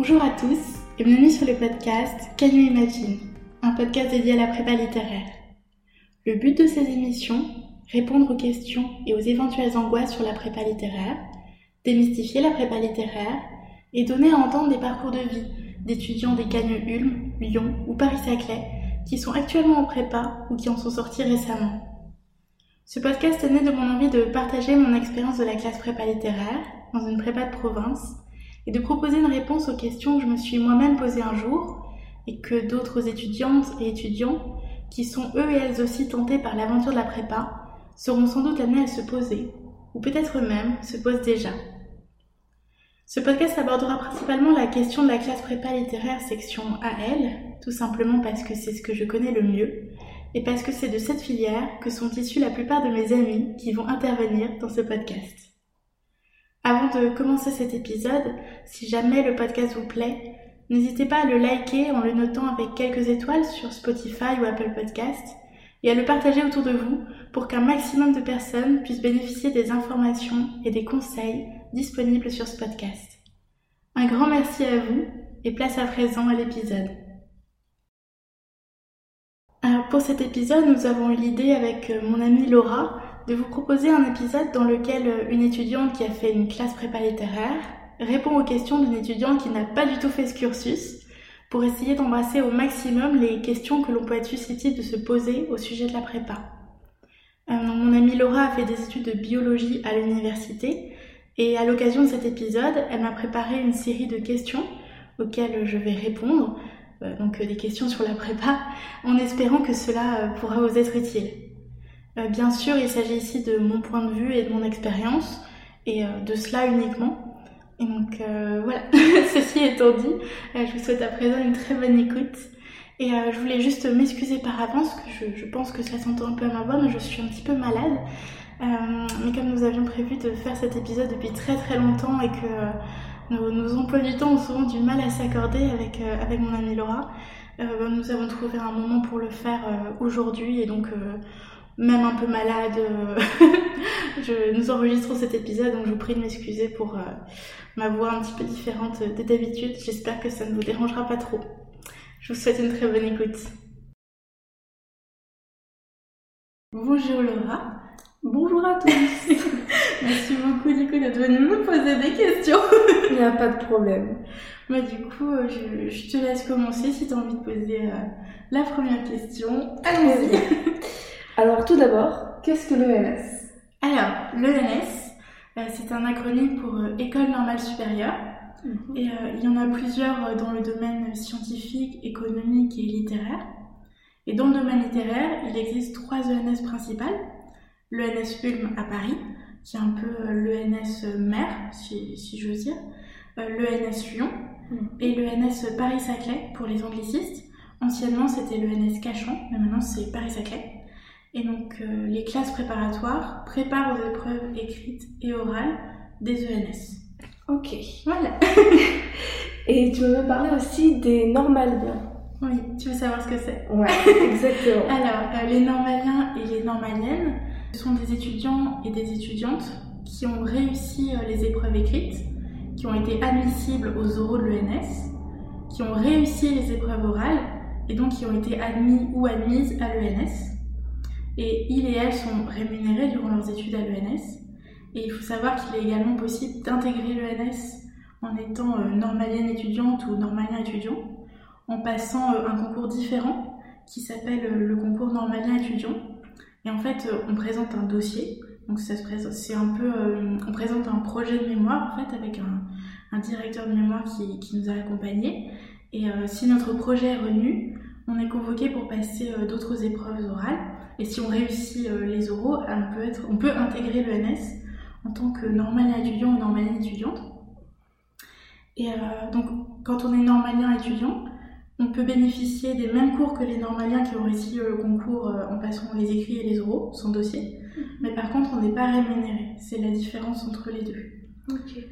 Bonjour à tous et bienvenue sur le podcast Khagne Imagine, un podcast dédié à la prépa littéraire. Le but de ces émissions, répondre aux questions et aux éventuelles angoisses sur la prépa littéraire, démystifier la prépa littéraire et donner à entendre des parcours de vie d'étudiants des Khagnes Ulm, Lyon ou Paris-Saclay qui sont actuellement en prépa ou qui en sont sortis récemment. Ce podcast est né de mon envie de partager mon expérience de la classe prépa littéraire dans une prépa de province et de proposer une réponse aux questions que je me suis moi-même posées un jour et que d'autres étudiantes et étudiants, qui sont eux et elles aussi tentés par l'aventure de la prépa, seront sans doute amenés à se poser, ou peut-être même se posent déjà. Ce podcast abordera principalement la question de la classe prépa littéraire section AL, tout simplement parce que c'est ce que je connais le mieux, et parce que c'est de cette filière que sont issus la plupart de mes amis qui vont intervenir dans ce podcast. Avant de commencer cet épisode, si jamais le podcast vous plaît, n'hésitez pas à le liker en le notant avec quelques étoiles sur Spotify ou Apple Podcast et à le partager autour de vous pour qu'un maximum de personnes puissent bénéficier des informations et des conseils disponibles sur ce podcast. Un grand merci à vous et place à présent à l'épisode. Alors pour cet épisode, nous avons eu l'idée avec mon amie Laura de vous proposer un épisode dans lequel une étudiante qui a fait une classe prépa littéraire répond aux questions d'une étudiante qui n'a pas du tout fait ce cursus pour essayer d'embrasser au maximum les questions que l'on peut être susceptible de se poser au sujet de la prépa. Mon amie Laura a fait des études de biologie à l'université et à l'occasion de cet épisode, elle m'a préparé une série de questions auxquelles je vais répondre, donc des questions sur la prépa, en espérant que cela pourra vous être utile. Bien sûr, il s'agit ici de mon point de vue et de mon expérience, et de cela uniquement. Et donc voilà, ceci étant dit, je vous souhaite à présent une très bonne écoute. Et je voulais juste m'excuser par avance, que je pense que ça s'entend un peu à ma voix, mais je suis un petit peu malade. Mais comme nous avions prévu de faire cet épisode depuis très très longtemps et que nos emplois du temps ont souvent du mal à s'accorder avec mon amie Laura, nous avons trouvé un moment pour le faire aujourd'hui, et donc... Même un peu malade, nous enregistrons cet épisode, donc je vous prie de m'excuser pour ma voix un petit peu différente de d'habitude. J'espère que ça ne vous dérangera pas trop. Je vous souhaite une très bonne écoute. Bonjour Laura. Bonjour à tous. Merci beaucoup Nicolas de venir nous poser des questions. Il n'y a pas de problème. Bah, du coup, je te laisse commencer si tu as envie de poser la première question. Allons-y. Alors tout d'abord, qu'est-ce que l'ENS ? Alors, l'ENS, c'est un acronyme pour École Normale Supérieure. Mmh. Et il y en a plusieurs dans le domaine scientifique, économique et littéraire. Et dans le domaine littéraire, il existe trois ENS principales. L'ENS Ulm à Paris, qui est un peu l'ENS mère, si j'ose dire. L'ENS Lyon et l'ENS Paris-Saclay pour les anglicistes. Anciennement, c'était l'ENS Cachan, mais maintenant c'est Paris-Saclay. Et donc, les classes préparatoires préparent aux épreuves écrites et orales des ENS. Ok, voilà. Et tu veux me parler aussi des normaliens. Oui, tu veux savoir ce que c'est. Ouais, exactement. Alors, les normaliens et les normaliennes sont des étudiants et des étudiantes qui ont réussi les épreuves écrites, qui ont été admissibles aux oraux de l'ENS, qui ont réussi les épreuves orales et donc qui ont été admis ou admises à l'ENS. Et ils et elles sont rémunérés durant leurs études à l'ENS. Et il faut savoir qu'il est également possible d'intégrer l'ENS en étant normalienne étudiante ou normalien étudiant, en passant un concours différent qui s'appelle le concours normalien étudiant. Et en fait, on présente un dossier. Donc on présente un projet de mémoire en fait avec un directeur de mémoire qui nous a accompagnés. Et si notre projet est retenu, on est convoqué pour passer d'autres épreuves orales. Et si on réussit les oraux, on peut intégrer l'ENS en tant que normalien étudiant ou normalienne étudiante. Et donc, quand on est normalien étudiant, on peut bénéficier des mêmes cours que les normaliens qui ont réussi le concours en passant les écrits et les oraux, sans dossier. Mmh. Mais par contre, on n'est pas rémunéré. C'est la différence entre les deux. Ok.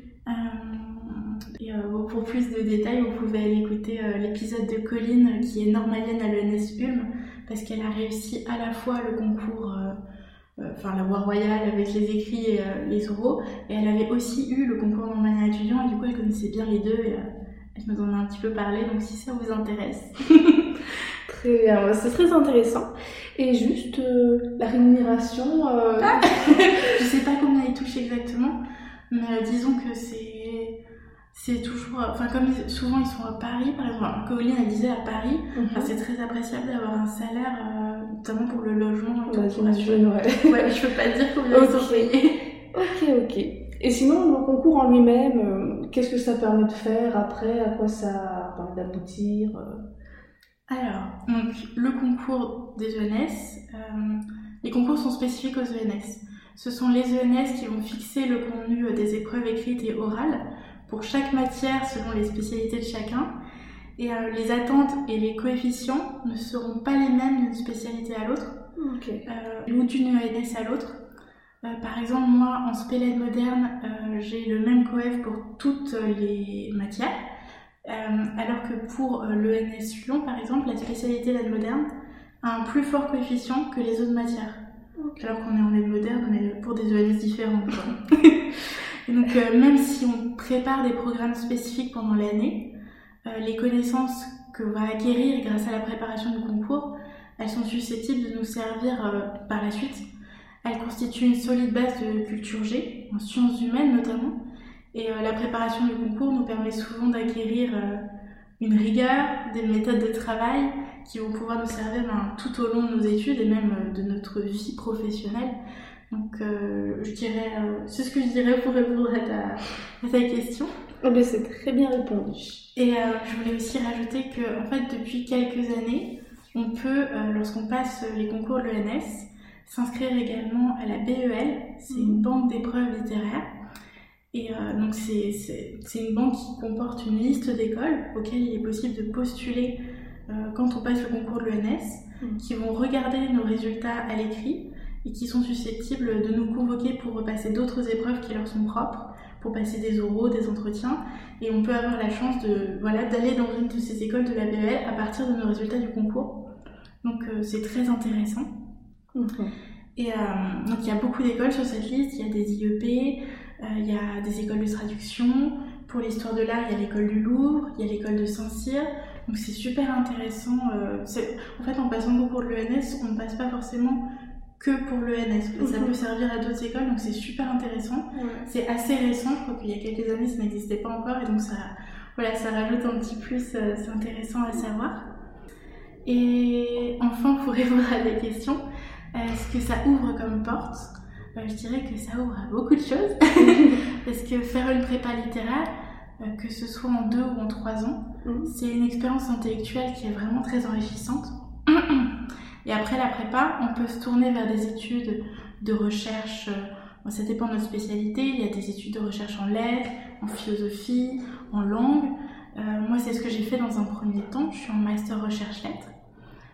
Pour plus de détails, vous pouvez aller écouter l'épisode de Coline qui est normalienne à l'ENS Ulm, parce qu'elle a réussi à la fois le concours, la voie royale avec les écrits et les oraux, et elle avait aussi eu le concours normalien étudiant, et du coup elle connaissait bien les deux, et Je nous en ai un petit peu parlé, donc si ça vous intéresse. Très bien, c'est très intéressant. Et juste, la rémunération... Je sais pas combien il touche exactement, mais disons que c'est toujours... Enfin, comme souvent ils sont à Paris, par exemple, Coline elle disait à Paris, mm-hmm. C'est très appréciable d'avoir un salaire, notamment pour le logement et tout. Ouais, je peux pas dire combien ils sont payés. Ok. Et sinon, le concours en lui-même, qu'est-ce que ça permet de faire après, à quoi ça permet d'aboutir Alors, donc, le concours des ENS, les concours sont spécifiques aux ENS. Ce sont les ENS qui vont fixer le contenu des épreuves écrites et orales pour chaque matière selon les spécialités de chacun. Et les attentes et les coefficients ne seront pas les mêmes d'une spécialité à l'autre, ou d'une ENS à l'autre. Par exemple, moi, en spécialité moderne, j'ai le même coef pour toutes les matières, alors que pour l'ENS Lyon, par exemple, la spécialité l'aide moderne a un plus fort coefficient que les autres matières. Alors qu'on est en aide moderne, mais pour des ENS différents. Et donc, même si on prépare des programmes spécifiques pendant l'année, les connaissances que l'on va acquérir grâce à la préparation du concours, elles sont susceptibles de nous servir par la suite. Elle constitue une solide base de culture G, en sciences humaines notamment, et la préparation du concours nous permet souvent d'acquérir une rigueur, des méthodes de travail qui vont pouvoir nous servir tout au long de nos études et même de notre vie professionnelle. Donc je dirais, c'est ce que je dirais pour répondre à ta question. Oh ben c'est très bien répondu. Et je voulais aussi rajouter que, en fait, depuis quelques années, on peut, lorsqu'on passe les concours de l'ENS, s'inscrire également à la BEL, c'est une banque d'épreuves littéraires. Et donc c'est une banque qui comporte une liste d'écoles auxquelles il est possible de postuler quand on passe le concours de l'ENS, qui vont regarder nos résultats à l'écrit et qui sont susceptibles de nous convoquer pour repasser d'autres épreuves qui leur sont propres, pour passer des oraux, des entretiens. Et on peut avoir la chance d'aller dans une de ces écoles de la BEL à partir de nos résultats du concours. Donc c'est très intéressant. Et donc il y a beaucoup d'écoles sur cette liste, il y a des IEP, il y a des écoles de traduction, pour l'histoire de l'art il y a l'école du Louvre, il y a l'école de Saint-Cyr, donc c'est super intéressant. En fait, en passant au concours de l'ENS, on ne passe pas forcément que pour l'ENS, ça peut servir à d'autres écoles, donc c'est super intéressant. C'est assez récent, je crois qu'il y a quelques années ça n'existait pas encore, et donc ça rajoute un petit plus, c'est intéressant à savoir. Et enfin, pour répondre à des questions, ce que ça ouvre comme porte, je dirais que ça ouvre à beaucoup de choses. Parce que faire une prépa littéraire, que ce soit en 2 ou en 3 ans, c'est une expérience intellectuelle qui est vraiment très enrichissante. Et après la prépa, on peut se tourner vers des études de recherche, ça dépend de notre spécialité, il y a des études de recherche en lettres, en philosophie, en langue. Moi, c'est ce que j'ai fait dans un premier temps, je suis en master recherche lettres.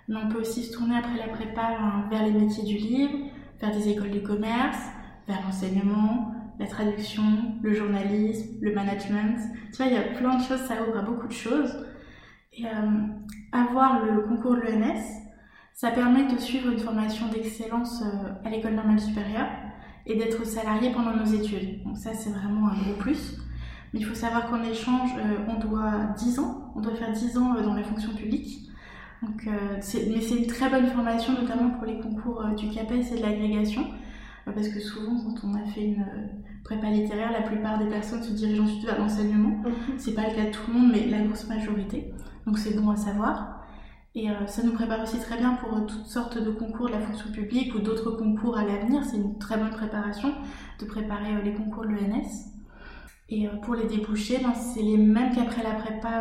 Mais on peut aussi se tourner après la prépa vers les métiers du livre, vers des écoles de commerce, vers l'enseignement, la traduction, le journalisme, le management. Tu vois, il y a plein de choses, ça ouvre à beaucoup de choses. Et avoir le concours de l'ENS, ça permet de suivre une formation d'excellence à l'École Normale Supérieure et d'être salarié pendant nos études. Donc ça, c'est vraiment un gros plus. Mais il faut savoir qu'en échange, on doit faire 10 ans dans la fonction publique. Donc, c'est une très bonne formation, notamment pour les concours du CAPES et de l'agrégation, parce que souvent, quand on a fait une prépa littéraire, la plupart des personnes se dirigent ensuite vers l'enseignement. C'est pas le cas de tout le monde, mais la grosse majorité. Donc c'est bon à savoir. Et ça nous prépare aussi très bien pour toutes sortes de concours de la fonction publique ou d'autres concours à l'avenir. C'est une très bonne préparation de préparer les concours de l'ENS. Et pour les débouchés, c'est les mêmes qu'après la prépa,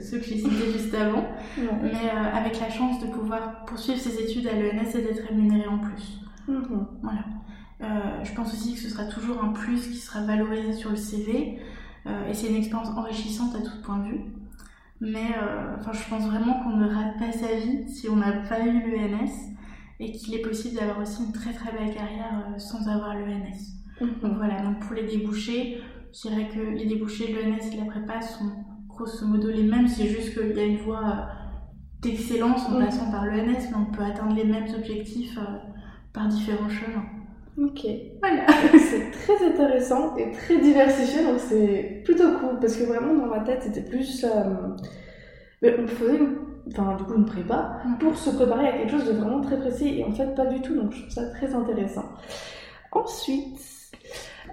ceux que j'ai cités juste avant, mais avec la chance de pouvoir poursuivre ses études à l'ENS et d'être rémunéré en plus. Voilà. Je pense aussi que ce sera toujours un plus qui sera valorisé sur le CV, et c'est une expérience enrichissante à tout point de vue. Mais je pense vraiment qu'on ne rate pas sa vie si on n'a pas eu l'ENS, et qu'il est possible d'avoir aussi une très très belle carrière sans avoir l'ENS. Donc voilà, donc pour les débouchés, je dirais que les débouchés de l'ENS et de la prépa sont grosso modo les mêmes, c'est juste qu'il y a une voie d'excellence en passant par l'ENS, mais on peut atteindre les mêmes objectifs par différents chemins. Ok, voilà. C'est très intéressant et très diversifié, donc c'est plutôt cool, parce que vraiment dans ma tête c'était plus... on faisait une prépa pour se préparer à quelque chose de vraiment très précis, et en fait pas du tout, donc je trouve ça très intéressant. Ensuite,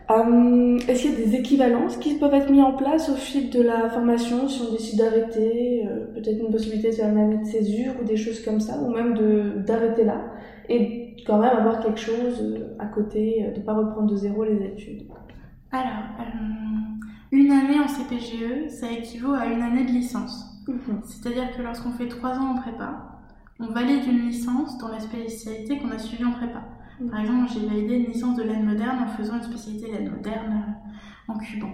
est-ce qu'il y a des équivalences qui peuvent être mises en place au fil de la formation, si on décide d'arrêter, peut-être une possibilité de faire une année de césure ou des choses comme ça, ou même d'arrêter là, et quand même avoir quelque chose à côté, de ne pas reprendre de zéro les études? Alors, une année en CPGE, ça équivaut à une année de licence. Mmh. C'est-à-dire que lorsqu'on fait 3 ans en prépa, on valide une licence dans la spécialité qu'on a suivie en prépa. Par exemple, j'ai validé une licence de laine moderne en faisant une spécialité laine moderne en cuban.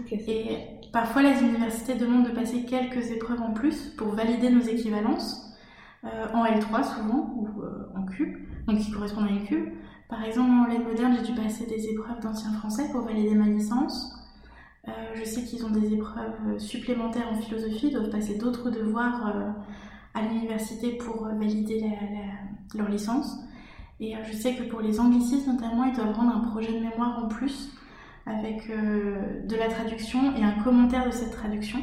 Okay. Et parfois, les universités demandent de passer quelques épreuves en plus pour valider nos équivalences, en L3 souvent, ou en Q, donc qui correspondent à une Q. Par exemple, en laine moderne, j'ai dû passer des épreuves d'ancien français pour valider ma licence. Je sais qu'ils ont des épreuves supplémentaires en philosophie, doivent passer d'autres devoirs à l'université pour valider leur licence. Et je sais que pour les anglicistes notamment, ils doivent rendre un projet de mémoire en plus avec de la traduction et un commentaire de cette traduction.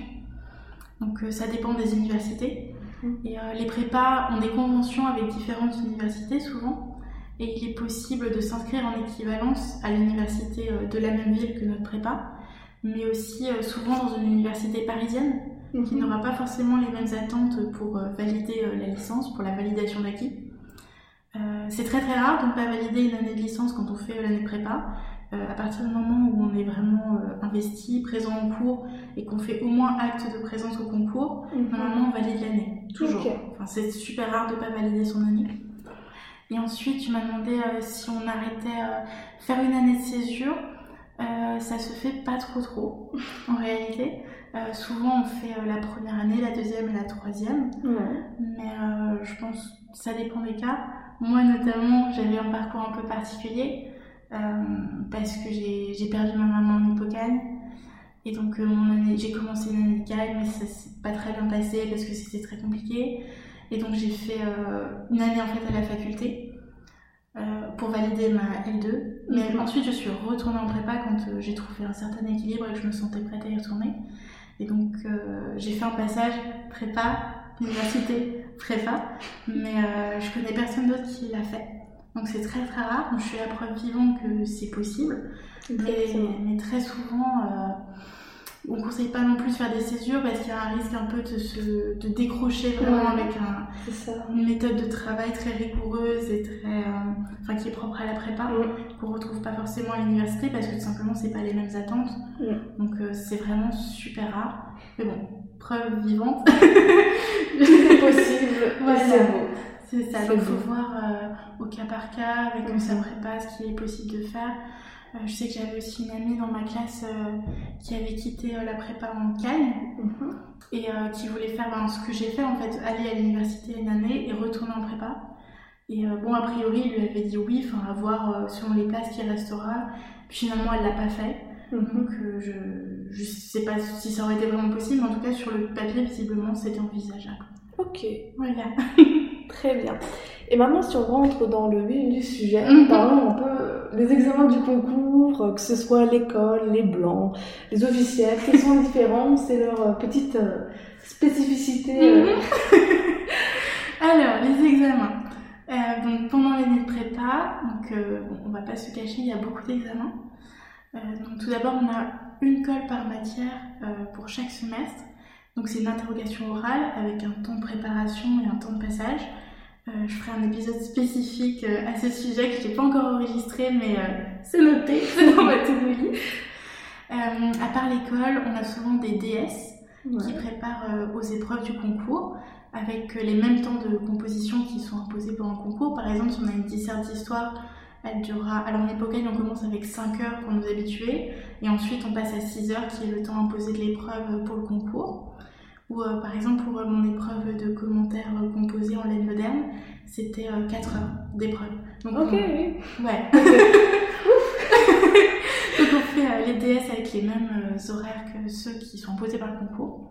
Donc ça dépend des universités. Et les prépas ont des conventions avec différentes universités souvent, et il est possible de s'inscrire en équivalence à l'université de la même ville que notre prépa, mais aussi souvent dans une université parisienne qui n'aura pas forcément les mêmes attentes pour valider la licence, pour la validation d'acquis. C'est très très rare de ne pas valider une année de licence quand on fait l'année prépa. À partir du moment où on est vraiment investi, présent en cours, et qu'on fait au moins acte de présence au concours, normalement on valide l'année, toujours. Okay. Enfin, c'est super rare de ne pas valider son année. Et ensuite, tu m'as demandé si on arrêtait faire une année de césure. Ça se fait pas trop en réalité. Souvent on fait la première année, la deuxième et la troisième, mais je pense que ça dépend des cas. Moi notamment, j'avais un parcours un peu particulier parce que j'ai perdu ma maman en hypocalme, et donc j'ai commencé une année de calme, mais ça s'est pas très bien passé parce que c'était très compliqué, et donc j'ai fait une année en fait à la faculté pour valider ma L2. Mais ensuite, je suis retournée en prépa quand j'ai trouvé un certain équilibre et que je me sentais prête à y retourner. Et donc, j'ai fait un passage prépa, université, prépa, mais je connais personne d'autre qui l'a fait. Donc, c'est très très rare. Donc, je suis la preuve vivante que c'est possible. Mais très souvent, on ne conseille pas non plus de faire des césures parce qu'il y a un risque un peu de décrocher vraiment avec une méthode de travail très rigoureuse et qui est propre à la prépa, qu'on ne retrouve pas forcément à l'université parce que tout simplement c'est pas les mêmes attentes. Donc c'est vraiment super rare. Mais bon, preuve vivante, c'est possible. Voilà. C'est beau. C'est ça. Donc faut voir au cas par cas avec sa prépa ce qui est possible de faire. Je sais que j'avais aussi une amie dans ma classe qui avait quitté la prépa en calme et qui voulait faire ce que j'ai fait en fait, aller à l'université une année et retourner en prépa. Et a priori, il lui avait dit oui, à voir selon les places qu'il restera. Puis finalement, elle l'a pas fait. Donc je sais pas si ça aurait été vraiment possible, mais en tout cas, sur le papier, visiblement, c'était envisageable. Ok, voilà. Très bien. Et maintenant, si on rentre dans le vif du sujet, parlons un peu des examens du concours, que ce soit l'école, les blancs, les officiels, quelles sont les différences et leurs petites spécificités. Alors, les examens. Donc, pendant l'année de prépa, on ne va pas se cacher, il y a beaucoup d'examens. Donc, tout d'abord, on a une colle par matière pour chaque semestre. Donc, c'est une interrogation orale avec un temps de préparation et un temps de passage. Je ferai un épisode spécifique à ce sujet que je n'ai pas encore enregistré, mais c'est noté, c'est dans ma to-do list. À part l'école, on a souvent des DS qui préparent aux épreuves du concours avec les mêmes temps de composition qui sont imposés pendant le concours. Par exemple, si on a une disserte d'histoire, elle durera... Alors en épocagne, on commence avec 5 heures pour nous habituer, et ensuite on passe à 6 heures qui est le temps imposé de l'épreuve pour le concours. Ou par exemple pour mon épreuve de commentaires composés en laine moderne, c'était 4 heures d'épreuve. Donc, ouais. Donc on fait les DS avec les mêmes horaires que ceux qui sont imposés par le concours.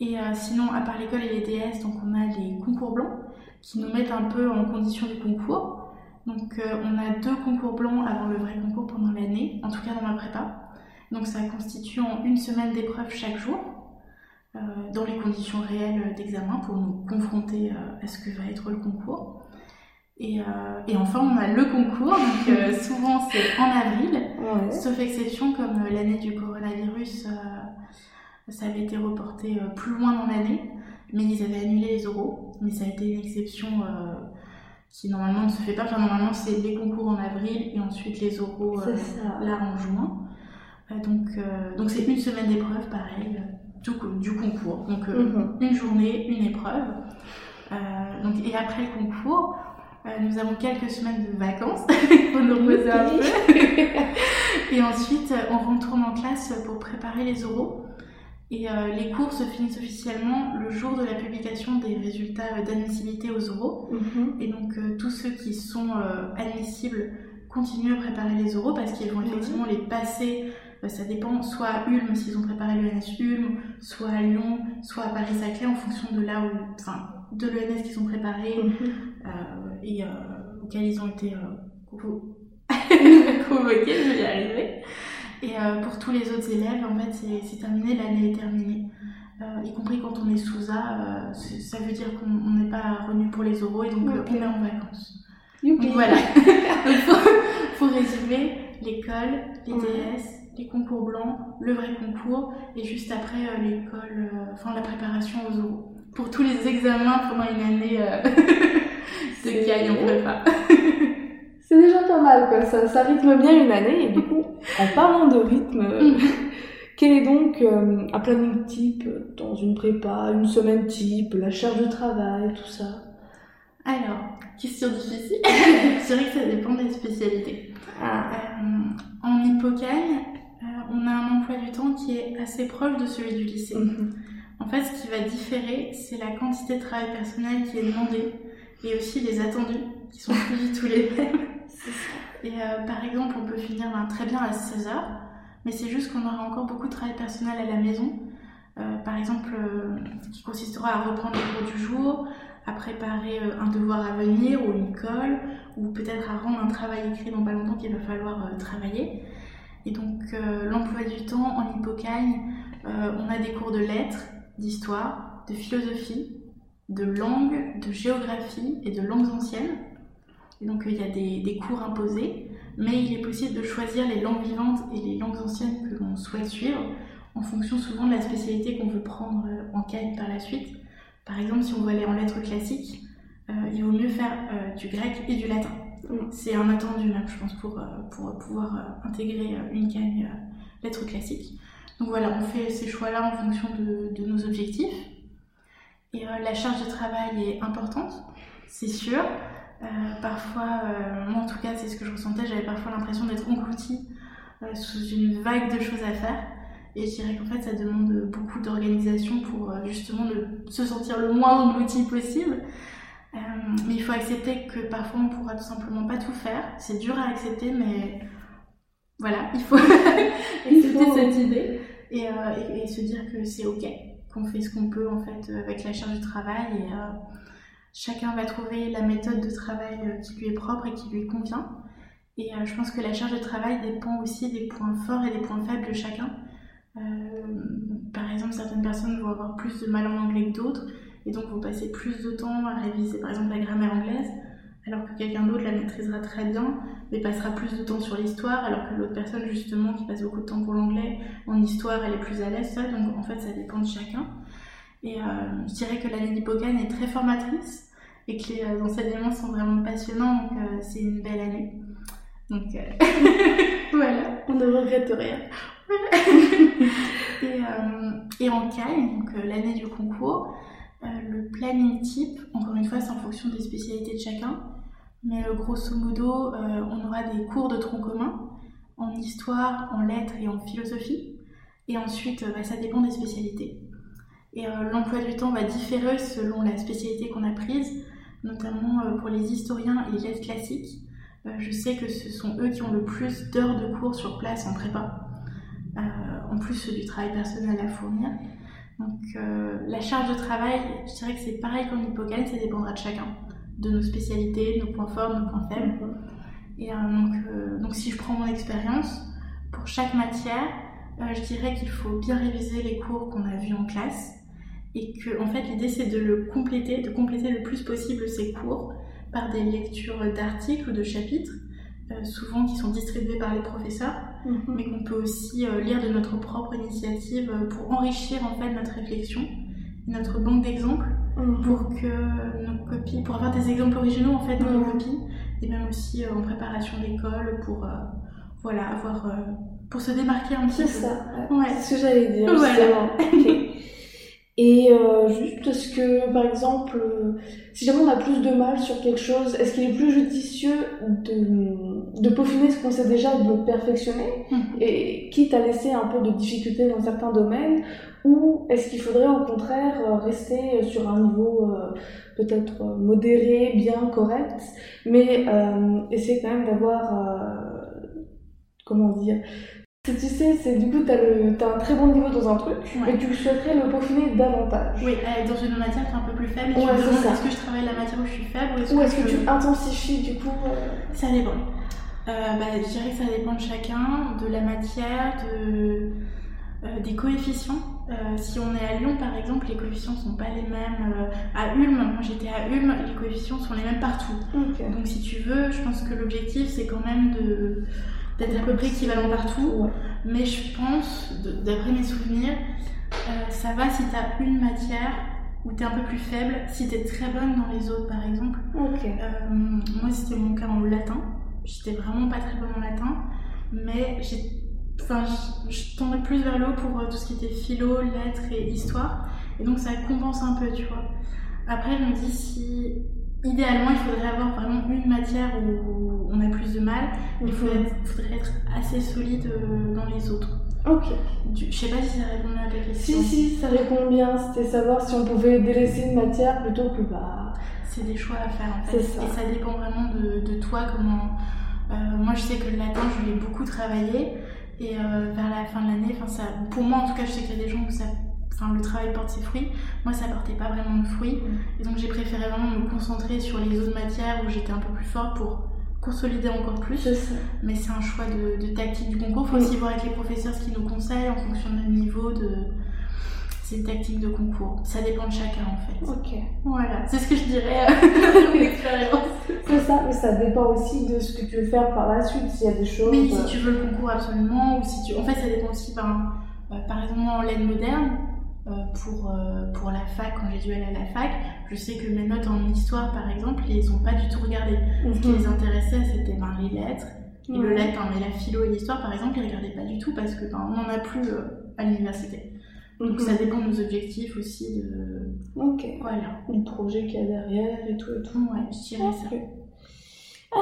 Et sinon, à part l'école et les DS, donc on a les concours blancs qui nous mettent un peu en condition du concours. Donc on a deux concours blancs avant le vrai concours pendant l'année, en tout cas dans ma prépa. Donc ça constitue en une semaine d'épreuves chaque jour, dans les conditions réelles d'examen pour nous confronter à ce que va être le concours. Et enfin on a le concours, donc souvent c'est en avril, ouais. Sauf exception comme l'année du coronavirus, ça avait été reporté plus loin dans l'année, mais ils avaient annulé les oraux, mais ça a été une exception qui normalement ne se fait pas, enfin normalement c'est les concours en avril et ensuite les oraux là en juin, donc c'est une semaine d'épreuve pareil, du concours, donc une journée, une épreuve, et après le concours, nous avons quelques semaines de vacances pour nous reposer un peu, et ensuite on retourne en classe pour préparer les oraux. Et les cours se finissent officiellement le jour de la publication des résultats d'admissibilité aux oraux. Et donc tous ceux qui sont admissibles continuent à préparer les oraux parce qu'ils vont effectivement les passer, ça dépend, soit à Ulm s'ils ont préparé l'ENS Ulm, soit à Lyon, soit à Paris-Saclay en fonction de là où, enfin, de l'ENS qu'ils ont préparé et auquel ils ont été convoqués, je vais y arriver. Et pour tous les autres élèves, en fait, c'est terminé, l'année est terminée. Y compris quand on est sous A, ça veut dire qu'on n'est pas revenu pour les oraux et donc on est en vacances. Donc voilà. Pour résumer, l'école, les DS, les concours blancs, le vrai concours et juste après l'école, la préparation aux oraux. Pour tous les examens pendant une année de caille en prépa. C'est déjà pas mal, quoi. Ça rythme bien une année et du coup, en parlant de rythme, quel est donc un planning type dans une prépa, une semaine type, la charge de travail, tout ça? Alors, question difficile, c'est vrai que ça dépend des spécialités. En hypocagne, on a un emploi du temps qui est assez proche de celui du lycée. En fait, ce qui va différer, c'est la quantité de travail personnel qui est demandée et aussi les attendus qui sont plus du tout les mêmes. Et par exemple, on peut finir très bien à 16h, mais c'est juste qu'on aura encore beaucoup de travail personnel à la maison, par exemple, qui consistera à reprendre les cours du jour, à préparer un devoir à venir ou une colle, ou peut-être à rendre un travail écrit dans pas longtemps qu'il va falloir travailler. Et donc, l'emploi du temps en hypocagne, on a des cours de lettres, d'histoire, de philosophie, de langue, de géographie et de langues anciennes. Donc il y a des cours imposés, mais il est possible de choisir les langues vivantes et les langues anciennes que l'on souhaite suivre, en fonction souvent de la spécialité qu'on veut prendre en CAPES par la suite. Par exemple, si on veut aller en lettres classiques, il vaut mieux faire du grec et du latin. C'est un attendu même, je pense, pour pouvoir intégrer une CAPES lettres classiques. Donc voilà, on fait ces choix-là en fonction de nos objectifs. Et la charge de travail est importante, c'est sûr. Parfois, moi en tout cas c'est ce que je ressentais, j'avais parfois l'impression d'être engloutie sous une vague de choses à faire et je dirais qu'en fait ça demande beaucoup d'organisation pour justement se sentir le moins englouti possible, mais il faut accepter que parfois on ne pourra tout simplement pas tout faire, c'est dur à accepter mais voilà, il faut accepter cette idée et se dire que c'est ok, qu'on fait ce qu'on peut en fait avec la charge de travail et chacun va trouver la méthode de travail qui lui est propre et qui lui convient. Et je pense que la charge de travail dépend aussi des points forts et des points faibles de chacun. Par exemple, certaines personnes vont avoir plus de mal en anglais que d'autres et donc vont passer plus de temps à réviser par exemple la grammaire anglaise, alors que quelqu'un d'autre la maîtrisera très bien mais passera plus de temps sur l'histoire, alors que l'autre personne justement qui passe beaucoup de temps pour l'anglais, en histoire elle est plus à l'aise. Donc en fait ça dépend de chacun. Et je dirais que l'année d'hypocagne est très formatrice et que les enseignements sont vraiment passionnants, donc c'est une belle année. Donc voilà, on ne regrette rien. Et en CAPES, donc l'année du concours, le planning type, encore une fois c'est en fonction des spécialités de chacun, mais grosso modo on aura des cours de tronc commun en histoire, en lettres et en philosophie, et ensuite ça dépend des spécialités. Et l'emploi du temps va différer selon la spécialité qu'on a prise, notamment pour les historiens et les lettres classiques. Je sais que ce sont eux qui ont le plus d'heures de cours sur place en prépa, en plus du travail personnel à fournir. Donc la charge de travail, je dirais que c'est pareil qu'en hypocagne, ça dépendra de chacun, de nos spécialités, nos points forts, nos points faibles. Et donc si je prends mon expérience, pour chaque matière, je dirais qu'il faut bien réviser les cours qu'on a vus en classe et que en fait, l'idée c'est de le compléter, de compléter le plus possible ces cours par des lectures d'articles ou de chapitres, souvent qui sont distribués par les professeurs, mais qu'on peut aussi lire de notre propre initiative pour enrichir en fait notre réflexion, notre banque d'exemples, pour que nos copies, pour avoir des exemples originaux en fait dans nos copies, et même aussi en préparation d'école pour voilà avoir pour se démarquer un petit peu. C'est ça, ouais. C'est ce que j'allais dire. Voilà. Okay. Et juste, est-ce que par exemple, si jamais on a plus de mal sur quelque chose, est-ce qu'il est plus judicieux de peaufiner ce qu'on sait déjà, de le perfectionner, et quitte à laisser un peu de difficulté dans certains domaines, ou est-ce qu'il faudrait au contraire rester sur un niveau peut-être modéré, bien correct, mais essayer quand même d'avoir comment dire, tu sais, c'est du coup t'as un très bon niveau dans un truc, mais tu souhaiterais le peaufiner davantage. Oui, dans une matière qui est un peu plus faible, et tu te demandes est-ce que je travaille la matière où je suis faible, ou est-ce que tu intensifies du coup Ça dépend. Je dirais que ça dépend de chacun, de la matière, des coefficients. Si on est à Lyon par exemple, les coefficients sont pas les mêmes à Ulm. Quand j'étais à Ulm, les coefficients sont les mêmes partout. Okay. Donc si tu veux, je pense que l'objectif c'est quand même d'être à peu près équivalent partout, mais je pense, d'après mes souvenirs, ça va si t'as une matière où t'es un peu plus faible, si t'es très bonne dans les autres par exemple. Okay. Moi c'était mon cas en latin, j'étais vraiment pas très bonne en latin, mais je tendais plus vers le haut pour tout ce qui était philo, lettres et histoire, et donc ça compense un peu, tu vois. Après je me dis si... Idéalement, il faudrait avoir vraiment une matière où on a plus de mal, mais il faudrait être assez solide dans les autres. Ok. Je sais pas si ça répond à la question. Si, ça répond bien. C'était savoir si on pouvait délaisser une matière plutôt que c'est des choix à faire en fait. C'est ça. Et ça dépend vraiment de toi, comment... moi, je sais que le latin, je l'ai beaucoup travaillé, et vers la fin de l'année, ça, pour moi en tout cas, je sais qu'il y a des gens où ça... le travail porte ses fruits. Moi, ça portait pas vraiment de fruits. Et donc, j'ai préféré vraiment me concentrer sur les autres matières où j'étais un peu plus forte pour consolider encore plus. Mais c'est un choix de tactique du concours. Faut aussi voir avec les professeurs ce qu'ils nous conseillent en fonction de notre niveau. C'est une tactique de concours. Ça dépend de chacun, en fait. Ok. Voilà. C'est ce que je dirais de mon expérience. C'est ça, mais ça dépend aussi de ce que tu veux faire par la suite, s'il y a des choses... Oui, si tu veux le concours, absolument. Ou si tu... En fait, ça dépend aussi par exemple, en laine moderne, pour la fac, quand j'ai dû aller à la fac, je sais que mes notes en histoire par exemple, ils n'ont pas du tout regardé. Ce qui les intéressait, c'était les lettres et le latin, mais la philo et l'histoire par exemple, ils ne regardaient pas du tout parce que on n'en a plus à l'université. Donc ça dépend de nos objectifs aussi, voilà, le projet qu'il y a derrière et tout. Ouais, je dirais ça.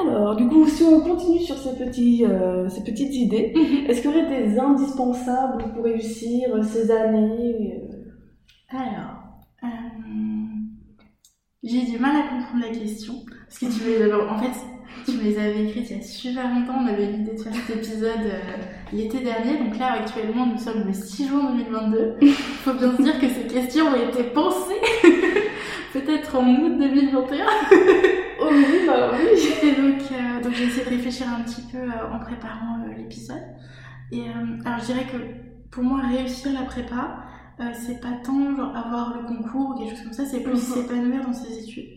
Alors, du coup, si on continue sur ces petites idées, est-ce qu'il y aurait des indispensables pour réussir ces années ? Alors, j'ai du mal à comprendre la question, parce que tu me les avais écrites il y a super longtemps, on avait l'idée de faire cet épisode l'été dernier, donc là actuellement nous sommes le 6 juin 2022, il faut bien se dire que ces questions ont été pensées peut-être en août 2021. Oui. Et donc j'ai essayé de réfléchir un petit peu en préparant l'épisode. Et alors je dirais que pour moi réussir la prépa, c'est pas tant genre avoir le concours ou quelque chose comme ça, c'est plus s'épanouir dans ses études.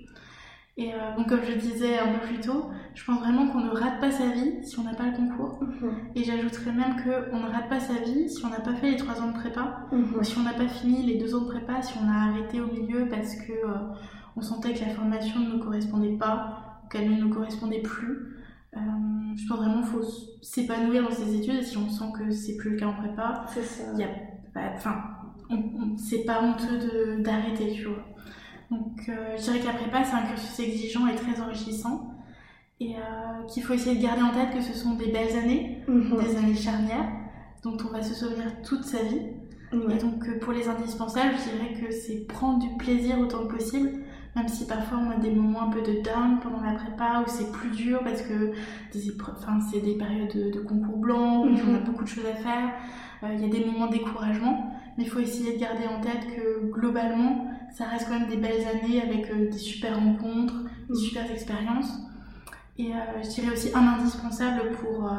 Et donc comme je disais un peu plus tôt, je pense vraiment qu'on ne rate pas sa vie si on n'a pas le concours. Et j'ajouterais même qu'on ne rate pas sa vie si on n'a pas fait les 3 ans de prépa, ou si on n'a pas fini les 2 ans de prépa, si on a arrêté au milieu parce que... on sentait que la formation ne nous correspondait pas, qu'elle ne nous correspondait plus. Je pense vraiment qu'il faut s'épanouir dans ses études, et si on sent que c'est plus le cas en prépa, c'est pas honteux d'arrêter, tu vois. Donc je dirais que la prépa c'est un cursus exigeant et très enrichissant, et qu'il faut essayer de garder en tête que ce sont des belles années, des années charnières, dont on va se souvenir toute sa vie. Et donc pour les indispensables, je dirais que c'est prendre du plaisir autant que possible, même si parfois on a des moments un peu de down pendant la prépa où c'est plus dur parce que c'est des périodes de concours blancs où on a beaucoup de choses à faire, il y a des moments de découragement. mais il faut essayer de garder en tête que globalement, ça reste quand même des belles années avec des super rencontres, des super expériences. Et je dirais aussi un indispensable pour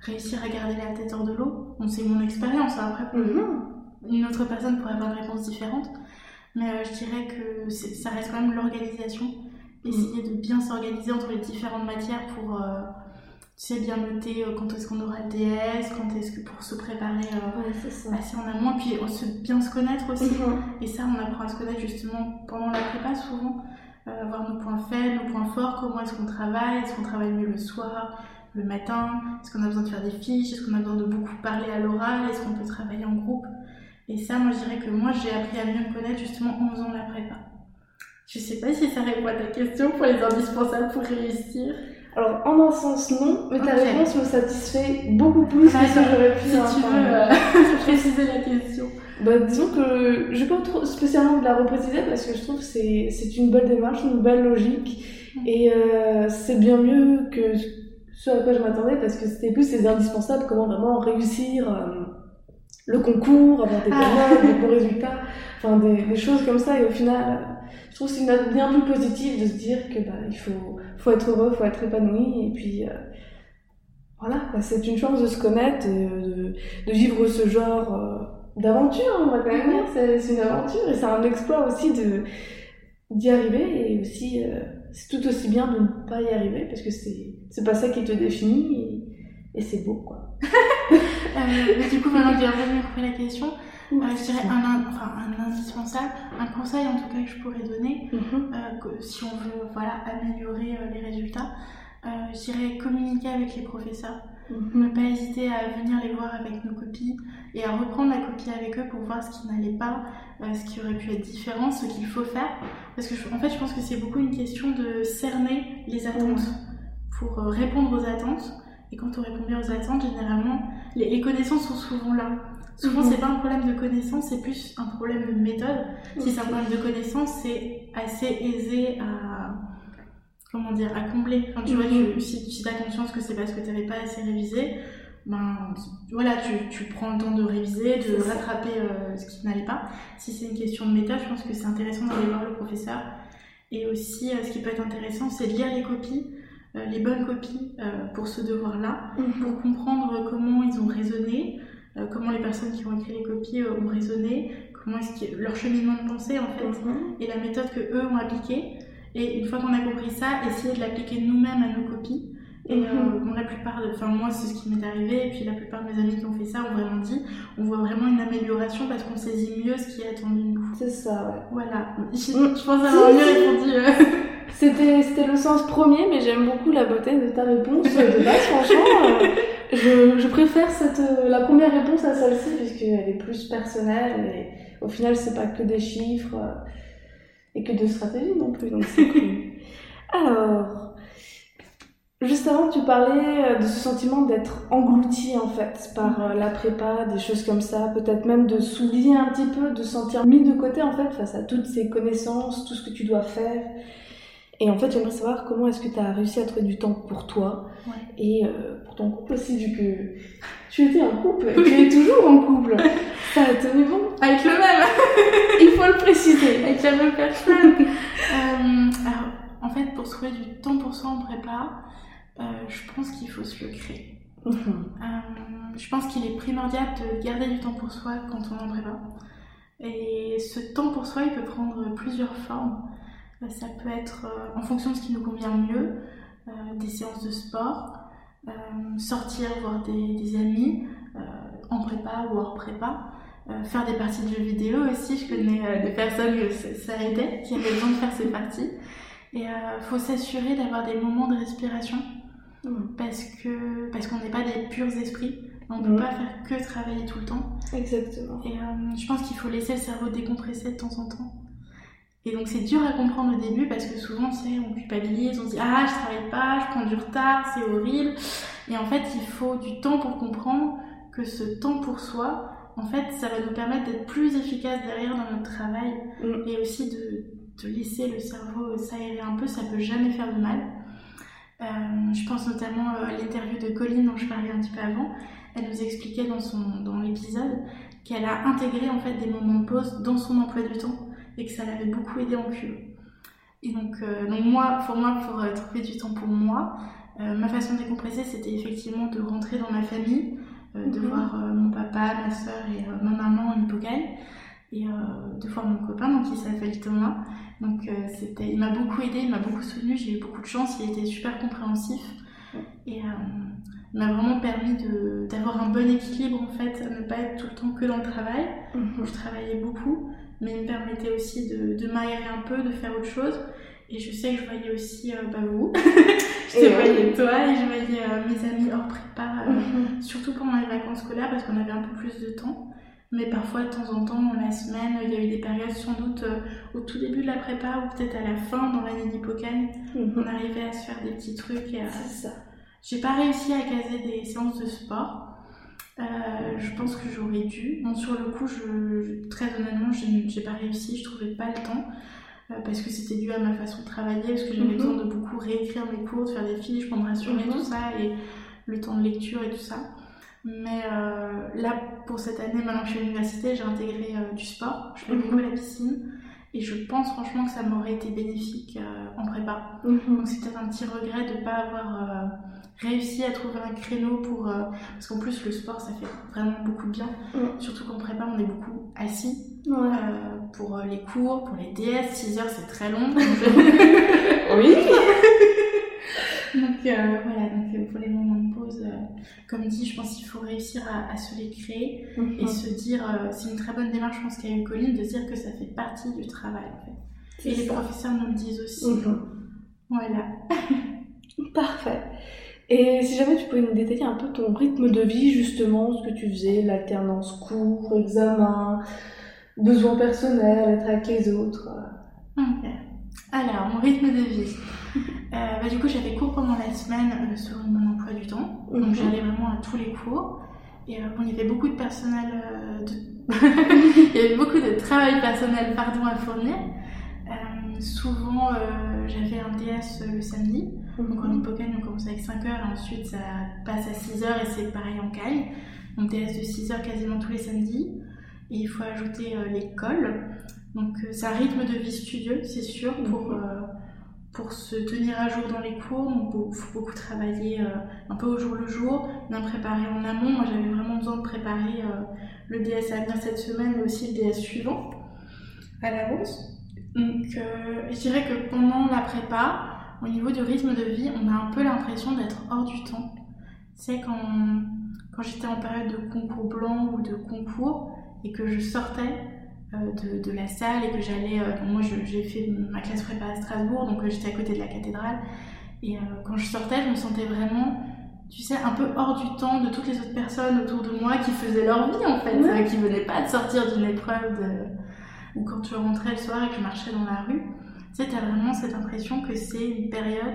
réussir à garder la tête hors de l'eau. Bon, c'est mon expérience, après une autre personne pourrait avoir une réponse différente. Mais je dirais que ça reste quand même l'organisation. Essayer de bien s'organiser entre les différentes matières pour bien noter quand est-ce qu'on aura le DS, quand est-ce que pour se préparer assez en amont. Et puis bien se connaître aussi. Et ça, on apprend à se connaître justement pendant la prépa souvent. Voir nos points faibles, nos points forts, comment est-ce qu'on travaille mieux le soir, le matin, est-ce qu'on a besoin de faire des fiches, est-ce qu'on a besoin de beaucoup parler à l'oral, est-ce qu'on peut travailler en groupe. Et ça, moi, je dirais que moi, j'ai appris à mieux me connaître justement en faisant la prépa. Je sais pas si ça répond à ta question pour les indispensables pour réussir. Alors, en un sens, non, mais ta réponse me satisfait beaucoup plus que ce que j'aurais pu. Si tu veux préciser la question. Bah, disons que je n'ai pas trop spécialement de la repréciser parce que je trouve que c'est une belle démarche, une belle logique. Et c'est bien mieux que ce à quoi je m'attendais parce que c'était plus les indispensables, comment vraiment réussir le concours, avoir des bonnes notes, des bons résultats, enfin des choses comme ça. Et au final, je trouve que c'est une note bien plus positive de se dire que bah, il faut être heureux, il faut être épanoui. Et puis voilà, bah, c'est une chance de se connaître, de vivre ce genre d'aventure, on va quand même dire, c'est une aventure et c'est un exploit aussi d'y arriver. Et aussi c'est tout aussi bien de ne pas y arriver parce que c'est pas ça qui te définit et c'est beau quoi. Du coup maintenant que j'ai un peu mieux compris la question, je dirais un indispensable, un conseil en tout cas que je pourrais donner que si on veut améliorer les résultats, je dirais communiquer avec les professeurs. Ne pas hésiter à venir les voir avec nos copies et à reprendre la copie avec eux pour voir ce qui n'allait pas, ce qui aurait pu être différent, ce qu'il faut faire. Parce que je pense que c'est beaucoup une question de cerner les attentes pour répondre aux attentes. Et quand on répond bien aux attentes, généralement, les connaissances sont souvent là. Souvent, c'est pas un problème de connaissance, c'est plus un problème de méthode. Si c'est un problème de connaissance, c'est assez aisé à combler. Enfin, tu vois, si tu as conscience que c'est parce que tu n'avais pas assez révisé, ben voilà, tu prends le temps de réviser, de rattraper ce qui n'allait pas. Si c'est une question de méthode, je pense que c'est intéressant d'aller voir le professeur. Et aussi, ce qui peut être intéressant, c'est de lire les copies, les bonnes copies pour ce devoir-là, pour comprendre comment ils ont raisonné, comment les personnes qui ont écrit les copies ont raisonné, comment est-ce que leur cheminement de pensée, en fait, et la méthode qu'eux ont appliquée. Et une fois qu'on a compris ça, essayer de l'appliquer nous-mêmes à nos copies. Et moi, c'est ce qui m'est arrivé. Et puis la plupart de mes amis qui ont fait ça ont vraiment dit, on voit vraiment une amélioration parce qu'on saisit mieux ce qui est attendu de nous. C'est ça, ouais. Voilà. Je pense avoir mieux répondu. C'était le sens premier, mais j'aime beaucoup la beauté de ta réponse. De base, franchement, je préfère la première réponse à celle-ci puisqu'elle est plus personnelle. Et au final, c'est pas que des chiffres. Et que de stratégie non plus, donc c'est cool. Alors, juste avant, tu parlais de ce sentiment d'être englouti en fait par la prépa, des choses comme ça, peut-être même de s'oublier un petit peu, de sentir mis de côté en fait face à toutes ces connaissances, tout ce que tu dois faire. Et en fait, j'aimerais savoir comment est-ce que tu as réussi à trouver du temps pour toi et pour ton couple aussi, vu que tu étais en couple, tu es toujours en couple. Ça a tenu bon. Avec le même. Il faut le préciser. Avec la même personne. Alors, en fait, pour trouver du temps pour soi en prépa, je pense qu'il faut se le créer. Je pense qu'il est primordial de garder du temps pour soi quand on est en prépa. Et ce temps pour soi, il peut prendre plusieurs formes. Ça peut être en fonction de ce qui nous convient mieux, des séances de sport, sortir voir des amis en prépa ou hors prépa, faire des parties de jeux vidéo aussi. Je connais des personnes que ça aidait, qui avaient besoin de faire ces parties. Et il faut s'assurer d'avoir des moments de respiration parce qu'on n'est pas des purs esprits. On ne peut pas faire que travailler tout le temps. Exactement. Et je pense qu'il faut laisser le cerveau décompresser de temps en temps. Et donc c'est dur à comprendre au début parce que souvent on culpabilise, on se dit « Ah, je travaille pas, je prends du retard, c'est horrible ». Et en fait, il faut du temps pour comprendre que ce temps pour soi, en fait, ça va nous permettre d'être plus efficace derrière dans notre travail et aussi de laisser le cerveau s'aérer un peu, ça peut jamais faire de mal. Je pense notamment à l'interview de Coline dont je parlais un petit peu avant. Elle nous expliquait dans l'épisode qu'elle a intégré en fait des moments de pause dans son emploi du temps et que ça l'avait beaucoup aidé en culot. Et donc pour trouver du temps pour moi, ma façon de décompresser, c'était effectivement de rentrer dans ma famille, de voir mon papa, ma soeur et ma maman en hippocampe, et de voir mon copain, donc il s'appelle Thomas. Donc il m'a beaucoup aidé, il m'a beaucoup soutenu, j'ai eu beaucoup de chance, il était super compréhensif. Et m'a vraiment permis d'avoir un bon équilibre, en fait, ne pas être tout le temps que dans le travail. Mmh. Je travaillais beaucoup, mais il me permettait aussi de m'aérer un peu, de faire autre chose. Et je sais que je voyais aussi vous, je voyais toi, et je voyais mes amis hors prépa, surtout pendant les vacances scolaires, parce qu'on avait un peu plus de temps. Mais parfois, de temps en temps, dans la semaine, il y a eu des périodes sans doute au tout début de la prépa, ou peut-être à la fin, dans l'année d'hippocampe, on arrivait à se faire des petits trucs et à... C'est ça. J'ai pas réussi à caser des séances de sport, je pense que j'aurais dû. Bon, sur le coup, très honnêtement, j'ai pas réussi, je trouvais pas le temps, parce que c'était dû à ma façon de travailler, parce que j'avais besoin de beaucoup réécrire mes cours, de faire des fiches pour me rassurer, tout ça, et le temps de lecture et tout ça. Mais là, pour cette année, maintenant que je suis à l'université, j'ai intégré du sport, je fais beaucoup à la piscine. Et je pense franchement que ça m'aurait été bénéfique en prépa. Donc c'est peut-être un petit regret de ne pas avoir réussi à trouver un créneau pour... parce qu'en plus le sport ça fait vraiment beaucoup de bien. Surtout qu'en prépa on est beaucoup assis pour les cours, pour les DS. 6 heures c'est très long. Oui. Donc voilà, donc, pour les moments de pause, comme dit, je pense qu'il faut réussir à se les créer et se dire, c'est une très bonne démarche, je pense qu'il y a eu Coline, de dire que ça fait partie du travail en fait. C'est et ça. Les professeurs nous le disent aussi. Voilà. Parfait. Et si jamais tu pouvais nous détailler un peu ton rythme de vie, justement, ce que tu faisais, l'alternance cours, examen, besoins personnels, être avec les autres. Ok. Alors, mon rythme de vie. Du coup, j'avais cours pendant la semaine selon mon emploi du temps. Donc, j'allais vraiment à tous les cours. Et bon, il y avait beaucoup de personnel... il y avait beaucoup de travail personnel, pardon, à fournir. Souvent, j'avais un DS le samedi. Donc, en hippocampe, on commence avec 5 heures. Et ensuite, ça passe à 6 heures et c'est pareil en caille. Donc, DS de 6 heures quasiment tous les samedis. Et il faut ajouter l'école. Donc, c'est un rythme de vie studieux, c'est sûr, pour se tenir à jour dans les cours. Donc, il faut beaucoup travailler un peu au jour le jour, bien préparer en amont. Moi, j'avais vraiment besoin de préparer le DS à venir cette semaine, mais aussi le DS suivant, à l'avance. Donc, je dirais que pendant la prépa, au niveau du rythme de vie, on a un peu l'impression d'être hors du temps. Tu sais, quand j'étais en période de concours blanc ou de concours, et que je sortais de la salle et que j'allais... moi, j'ai fait ma classe prépa à Strasbourg, donc j'étais à côté de la cathédrale. Et quand je sortais, je me sentais vraiment, tu sais, un peu hors du temps de toutes les autres personnes autour de moi qui faisaient leur vie, en fait, qui venaient pas de sortir d'une épreuve ou quand je rentrais le soir et que je marchais dans la rue. Tu sais, t'as vraiment cette impression que c'est une période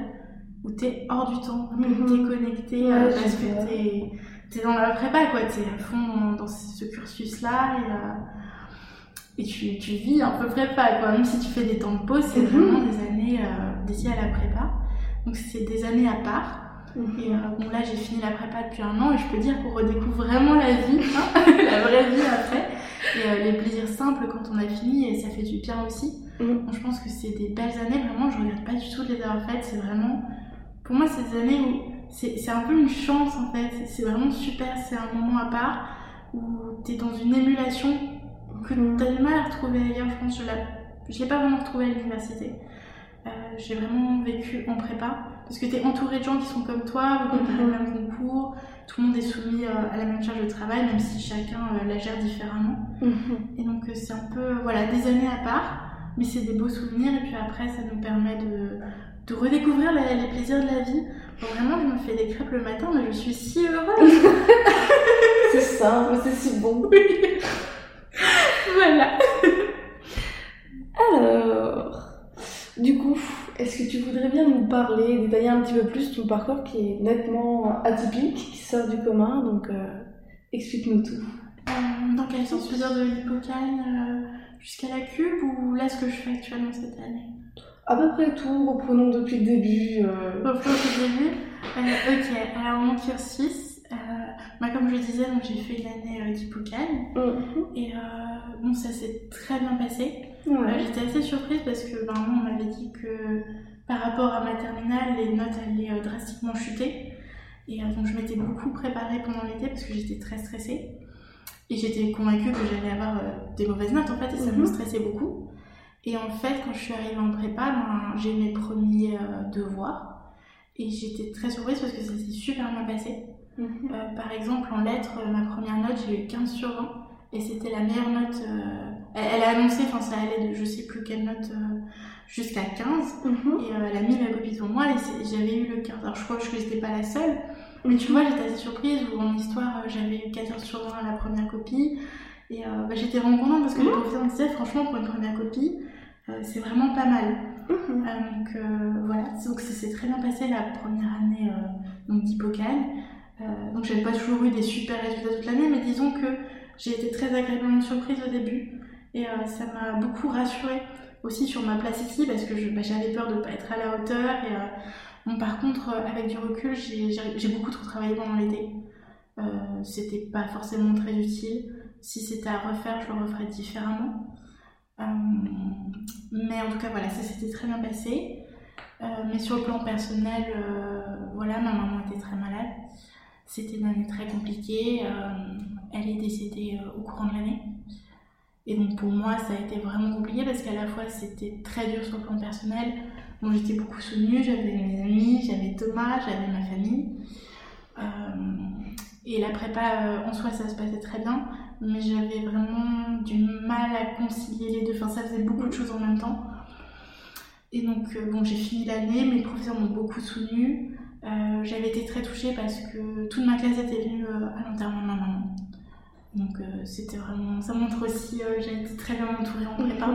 où t'es hors du temps, où t'es connecté, parce que t'es dans la prépa, quoi, t'es à fond dans ce cursus-là et tu vis un peu prépa, quoi. Même si tu fais des temps de pause, c'est vraiment des années dédiées à la prépa. Donc c'est des années à part. Et bon, là j'ai fini la prépa depuis 1 an et je peux dire qu'on redécouvre vraiment la vie, la vraie vie après. Et les plaisirs simples quand on a fini, et ça fait du bien aussi. Donc je pense que c'est des belles années, vraiment je regrette pas du tout de les avoir faites. C'est vraiment, pour moi, c'est des années où... C'est un peu une chance en fait, c'est vraiment super, c'est un moment à part où t'es dans une émulation que t'as du mal à retrouver ailleurs, je pense. Je l'ai pas vraiment retrouvée à l'université, j'ai vraiment vécu en prépa, parce que t'es entouré de gens qui sont comme toi, vous préparez le même concours, tout le monde est soumis à la même charge de travail, même si chacun la gère différemment. Et donc c'est un peu, voilà, des années à part, mais c'est des beaux souvenirs, et puis après ça nous permet de redécouvrir les plaisirs de la vie. Bon, vraiment, je me fais des crêpes le matin, mais je suis si heureuse. C'est simple, c'est si bon. Oui. Voilà. Alors, du coup, est-ce que tu voudrais bien nous parler, détailler un petit peu plus ton parcours qui est nettement atypique, qui sort du commun, donc explique-nous tout. Dans quel sens, tu veux dire, de l'hippocampe jusqu'à la cube, ou là ce que je fais actuellement cette année? À peu près tout, reprenons depuis le début. Ok, alors mon cursus, Bah, comme je le disais, donc, j'ai fait une année d'hypocale et bon, ça s'est très bien passé. Ouais. J'étais assez surprise parce que on m'avait dit que par rapport à ma terminale, les notes allaient drastiquement chuter. Et donc je m'étais beaucoup préparée pendant l'été parce que j'étais très stressée. Et j'étais convaincue que j'allais avoir des mauvaises notes en fait, et ça me stressait beaucoup. Et en fait, quand je suis arrivée en prépa, j'ai mes premiers devoirs. Et j'étais très surprise parce que ça s'est super bien passé. Par exemple, en lettres, ma première note, j'ai eu 15 sur 20. Et c'était la meilleure note... Elle a annoncé, ça allait de je sais plus quelle note jusqu'à 15. Et elle a mis ma copie devant moi et j'avais eu le 15. Alors je crois que je n'étais pas la seule. Mais tu vois, j'étais assez surprise. Où en histoire, j'avais eu 14 sur 20 à la première copie. Et j'étais vraiment contente parce que les professeurs me disaient, franchement, pour une première copie, c'est vraiment pas mal. Voilà. Donc ça s'est très bien passé la première année d'hypocale. Donc j'avais pas toujours eu des super résultats toute l'année, mais disons que j'ai été très agréablement surprise au début et ça m'a beaucoup rassurée aussi sur ma place ici parce que j'avais peur de ne pas être à la hauteur et bon, par contre avec du recul j'ai beaucoup trop travaillé pendant l'été, c'était pas forcément très utile, si c'était à refaire je le referais différemment, mais en tout cas voilà, ça s'était très bien passé, mais sur le plan personnel voilà, ma maman était très malade, c'était une année très compliquée, elle est décédée au courant de l'année. Et donc pour moi, ça a été vraiment compliqué parce qu'à la fois, c'était très dur sur le plan personnel. Bon, j'étais beaucoup soutenue, j'avais mes amis, j'avais Thomas, j'avais ma famille. Et la prépa, en soi, ça se passait très bien. Mais j'avais vraiment du mal à concilier les deux. Enfin, ça faisait beaucoup de choses en même temps. Et donc, j'ai fini l'année, mes professeurs m'ont beaucoup soutenue. J'avais été très touchée parce que toute ma classe était venue à l'enterrement de ma maman. Donc c'était vraiment... Ça montre aussi, j'ai été très bien entourée en prépa.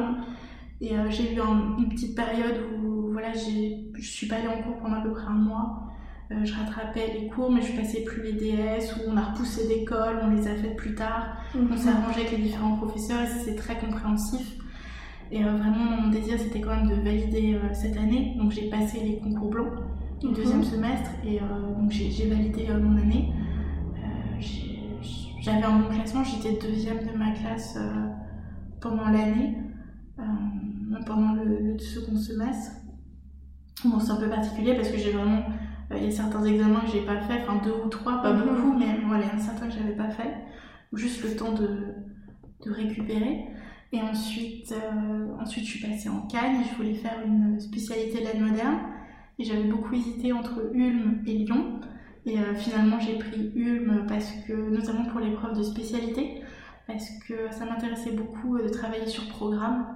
Et j'ai eu une petite période où voilà, je suis pas allée en cours pendant à peu près un mois. Je rattrapais les cours, mais je passais plus les DS, où on a repoussé d'école, on les a faites plus tard. On s'est arrangé avec les différents professeurs et c'est très compréhensif. Et vraiment, mon désir, c'était quand même de valider cette année. Donc j'ai passé les concours blancs, le deuxième semestre, et donc j'ai validé mon année. J'avais un bon classement, j'étais deuxième de ma classe pendant l'année, pendant le second semestre. Bon, c'est un peu particulier parce que j'ai vraiment... Il y a certains examens que j'ai pas fait, enfin deux ou trois, pas beaucoup, mais voilà, il y en a certains que j'avais pas fait. Juste le temps de récupérer. Et ensuite, je suis passée en Khagne, je voulais faire une spécialité de l'aide moderne. Et j'avais beaucoup hésité entre Ulm et Lyon. Et finalement, j'ai pris Ulm parce que, notamment pour l'épreuve de spécialité, parce que ça m'intéressait beaucoup de travailler sur programme,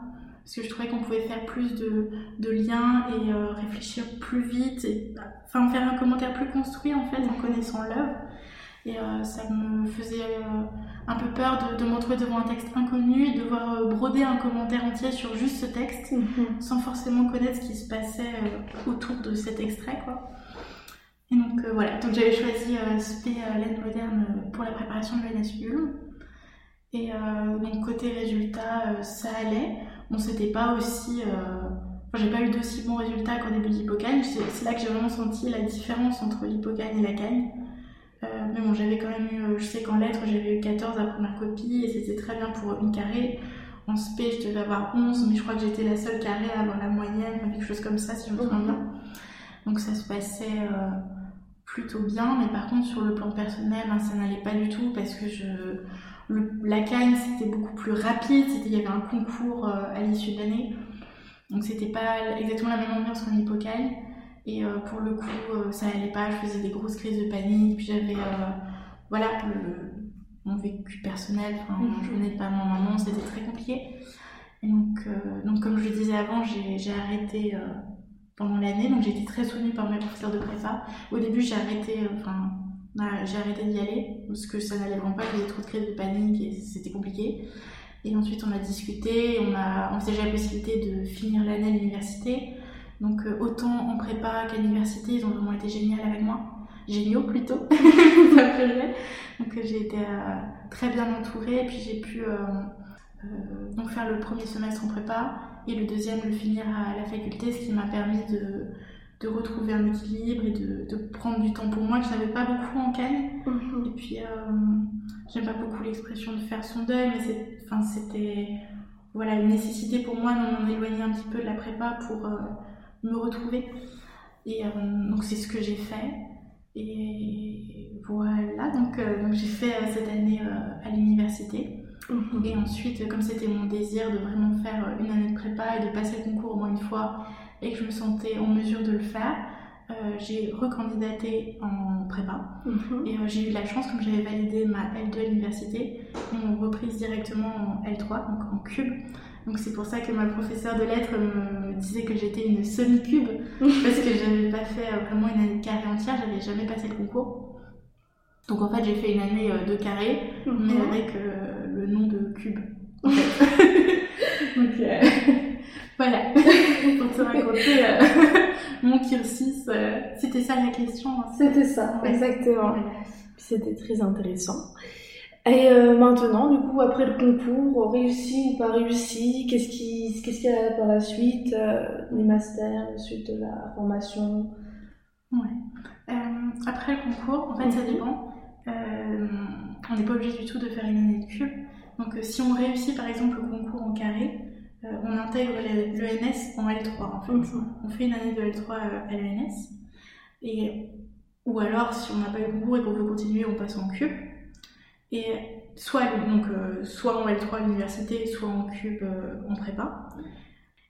parce que je trouvais qu'on pouvait faire plus de liens et réfléchir plus vite, et, enfin faire un commentaire plus construit en fait en connaissant l'œuvre. Et ça me faisait un peu peur de me retrouver devant un texte inconnu et devoir broder un commentaire entier sur juste ce texte, sans forcément connaître ce qui se passait autour de cet extrait, quoi. Et donc voilà, donc j'avais choisi SP l'aide moderne pour la préparation de l'ENS Ulm. Et donc côté résultat, ça allait. Bon, c'était pas aussi... j'ai pas eu d'aussi bons résultats qu'au début de l'hypocane. C'est là que j'ai vraiment senti la différence entre l'hypocane et la Khagne. Mais bon, j'avais quand même eu... Je sais qu'en lettres, j'avais eu 14 à première copie et c'était très bien pour une carrée. En SP, je devais avoir 11, mais je crois que j'étais la seule carrée à avoir la moyenne, quelque chose comme ça, si je me souviens bien. Donc ça se passait... plutôt bien, mais par contre sur le plan personnel, ça n'allait pas du tout parce que la Khagne c'était beaucoup plus rapide, il y avait un concours à l'issue de l'année, donc c'était pas exactement la même ambiance qu'en hypocale et pour le coup ça allait pas, je faisais des grosses crises de panique, puis j'avais mon vécu personnel, je venais pas à mon maman, c'était très compliqué et donc comme je le disais avant, j'ai arrêté pendant l'année, donc j'ai été très soutenue par mes professeurs de prépa. Au début, j'ai arrêté d'y aller, parce que ça n'allait vraiment pas, j'avais trop de crises de panique et c'était compliqué. Et ensuite, on a discuté, on s'est déjà la possibilité de finir l'année à l'université. Donc, autant en prépa qu'à l'université, ils ont vraiment été géniaux plutôt, donc j'ai été très bien entourée, et puis j'ai pu donc faire le premier semestre en prépa, et le deuxième, le finir à la faculté, ce qui m'a permis de retrouver un équilibre et de prendre du temps pour moi que je n'avais pas beaucoup en canne. Mmh. Et puis, j'aime pas beaucoup l'expression de faire son deuil, mais c'était voilà, une nécessité pour moi d'en éloigner un petit peu de la prépa pour me retrouver. Et donc, c'est ce que j'ai fait. Et voilà, donc j'ai fait cette année à l'université. Mmh. Et ensuite, comme c'était mon désir de vraiment faire une année de prépa et de passer le concours au moins une fois, et que je me sentais en mesure de le faire, j'ai recandidaté en prépa. Mmh. Et j'ai eu la chance, comme j'avais validé ma L2 à l'université, ils m'ont reprise directement en L3, donc en cube. Donc c'est pour ça que ma professeure de lettres me disait que j'étais une semi-cube, parce que j'avais pas fait vraiment une année de carré entière, j'avais jamais passé le concours. Donc en fait j'ai fait une année de carré, mais avec le nom de cube. En fait. Voilà, pour te raconter mon cursus, c'était ça la question. Hein. C'était ça, ouais. Exactement. Ouais. C'était très intéressant. Et maintenant, du coup, après le concours, réussi ou pas réussi, qu'est-ce qu'il y a par la suite, les masters, ensuite de la formation? Ouais. Après le concours, en fait, ça dépend. On n'est pas obligé du tout de faire une année de cube. Donc, si on réussit par exemple le concours en carré, on intègre l'ENS en L3 en fait. Mmh. On fait une année de L3 à l'ENS. Ou alors, si on n'a pas eu le concours et qu'on veut continuer, on passe en cube. Et soit en L3 à l'université, soit en cube en prépa.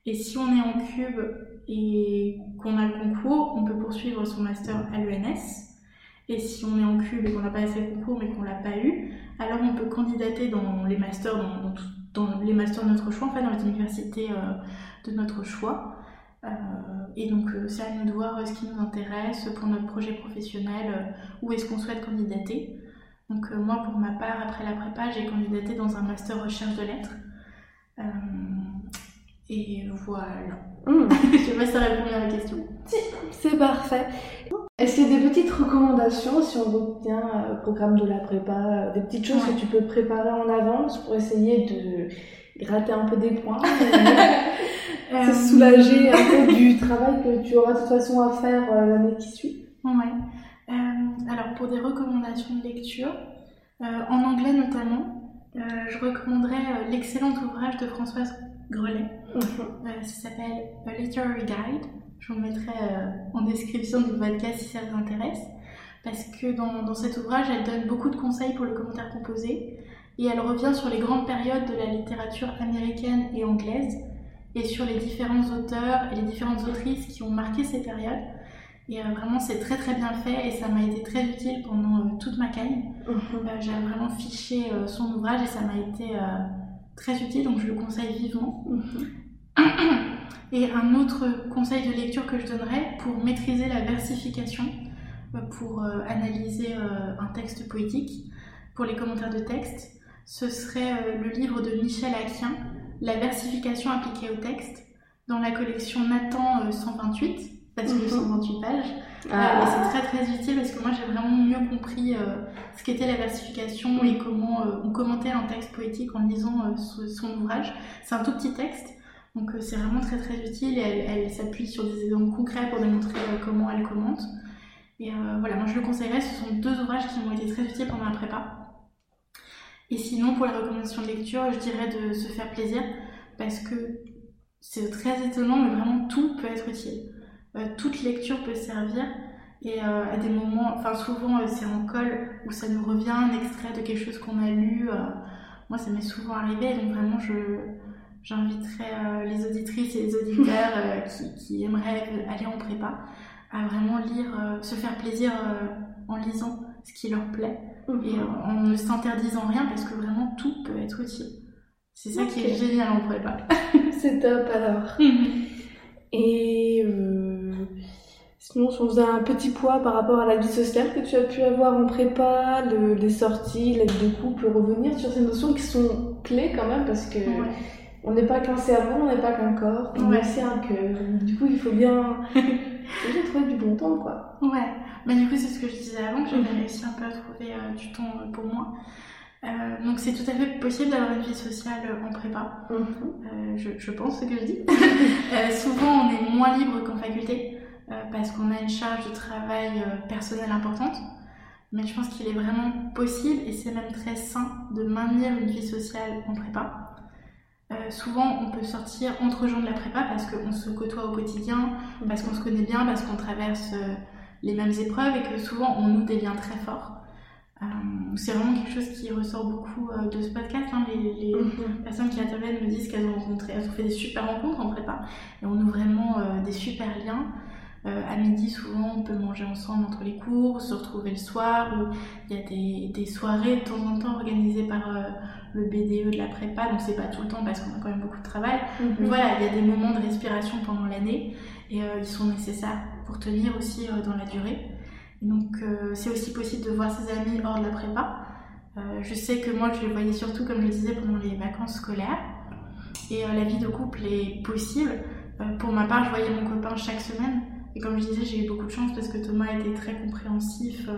Et si on est en cube et qu'on a le concours, on peut poursuivre son master à l'ENS. Et si on est en cube et qu'on n'a pas passé le concours mais qu'on ne l'a pas eu, alors on peut candidater dans les masters, dans les masters de notre choix, en fait, dans les universités de notre choix. Et donc c'est à nous de voir ce qui nous intéresse pour notre projet professionnel, où est-ce qu'on souhaite candidater. Donc moi, pour ma part, après la prépa, j'ai candidaté dans un master recherche de lettres. Et voilà. Je sais pas si ça répond à la question. Si, c'est parfait. Est-ce qu'il y a des petites recommandations, si on veut bien le programme de la prépa, des petites choses que tu peux préparer en avance pour essayer de gratter un peu des points, se soulager un peu du travail que tu auras de toute façon à faire l'année qui suit? Ouais. Alors pour des recommandations de lecture, en anglais notamment, je recommanderais l'excellent ouvrage de Françoise Grellet, qui s'appelle A Literary Guide. Je vous mettrai en description du podcast si ça vous intéresse, parce que dans cet ouvrage, elle donne beaucoup de conseils pour le commentaire composé, et elle revient sur les grandes périodes de la littérature américaine et anglaise, et sur les différents auteurs et les différentes autrices qui ont marqué ces périodes. Et vraiment, c'est très très bien fait et ça m'a été très utile pendant toute ma cagne. J'ai vraiment fiché son ouvrage et ça m'a été très utile, donc je le conseille vivement. Et un autre conseil de lecture que je donnerais pour maîtriser la versification, pour analyser un texte poétique, pour les commentaires de texte, ce serait le livre de Michèle Aquien, La versification appliquée aux textes, dans la collection Nathan 128. Parce que 128 pages, et c'est très très utile parce que moi j'ai vraiment mieux compris ce qu'était la versification et comment on commentait un texte poétique en lisant son ouvrage. C'est un tout petit texte, donc c'est vraiment très très utile, et elle s'appuie sur des exemples concrets pour démontrer comment elle commente. Et voilà, moi je le conseillerais, ce sont deux ouvrages qui m'ont été très utiles pendant la prépa. Et sinon, pour la recommandation de lecture, je dirais de se faire plaisir, parce que c'est très étonnant, mais vraiment tout peut être utile. Toute lecture peut servir, et à des moments, enfin souvent c'est en colle où ça nous revient un extrait de quelque chose qu'on a lu, moi ça m'est souvent arrivé, donc vraiment j'inviterais les auditrices et les auditeurs qui aimeraient aller en prépa à vraiment lire, se faire plaisir en lisant ce qui leur plaît, et en ne s'interdisant rien, parce que vraiment tout peut être utile. C'est ça qui est génial en prépa. C'est top alors. Et sinon, si on faisait un petit poids par rapport à la vie sociale que tu as pu avoir en prépa, les sorties, l'aide de couple, revenir sur ces notions qui sont clés quand même, parce que on n'est pas qu'un cerveau, on n'est pas qu'un corps, on est aussi un cœur. Du coup, il faut bien trouver du bon temps, quoi. Ouais, mais du coup, c'est ce que je disais avant, que j'avais réussi un peu à trouver du temps pour moi. Donc c'est tout à fait possible d'avoir une vie sociale en prépa, je pense ce que je dis. Souvent on est moins libre qu'en faculté, parce qu'on a une charge de travail personnelle importante, mais je pense qu'il est vraiment possible et c'est même très sain de maintenir une vie sociale en prépa. Souvent on peut sortir entre gens de la prépa parce qu'on se côtoie au quotidien, parce qu'on se connaît bien, parce qu'on traverse les mêmes épreuves et que souvent on noue des liens très forts. C'est vraiment quelque chose qui ressort beaucoup de ce podcast, hein. Les personnes qui interviennent me disent qu'elles ont rencontré, elles ont fait des super rencontres en prépa et on noue vraiment des super liens. À midi souvent on peut manger ensemble entre les cours, se retrouver le soir, ou il y a des soirées de temps en temps organisées par le BDE de la prépa, donc c'est pas tout le temps parce qu'on a quand même beaucoup de travail. Mais voilà, il y a des moments de respiration pendant l'année et ils sont nécessaires pour tenir aussi dans la durée. Donc c'est aussi possible de voir ses amis hors de la prépa. Je sais que moi je les voyais surtout, comme je le disais, pendant les vacances scolaires. Et la vie de couple est possible. Pour ma part, je voyais mon copain chaque semaine. Et comme je disais, j'ai eu beaucoup de chance parce que Thomas était très compréhensif.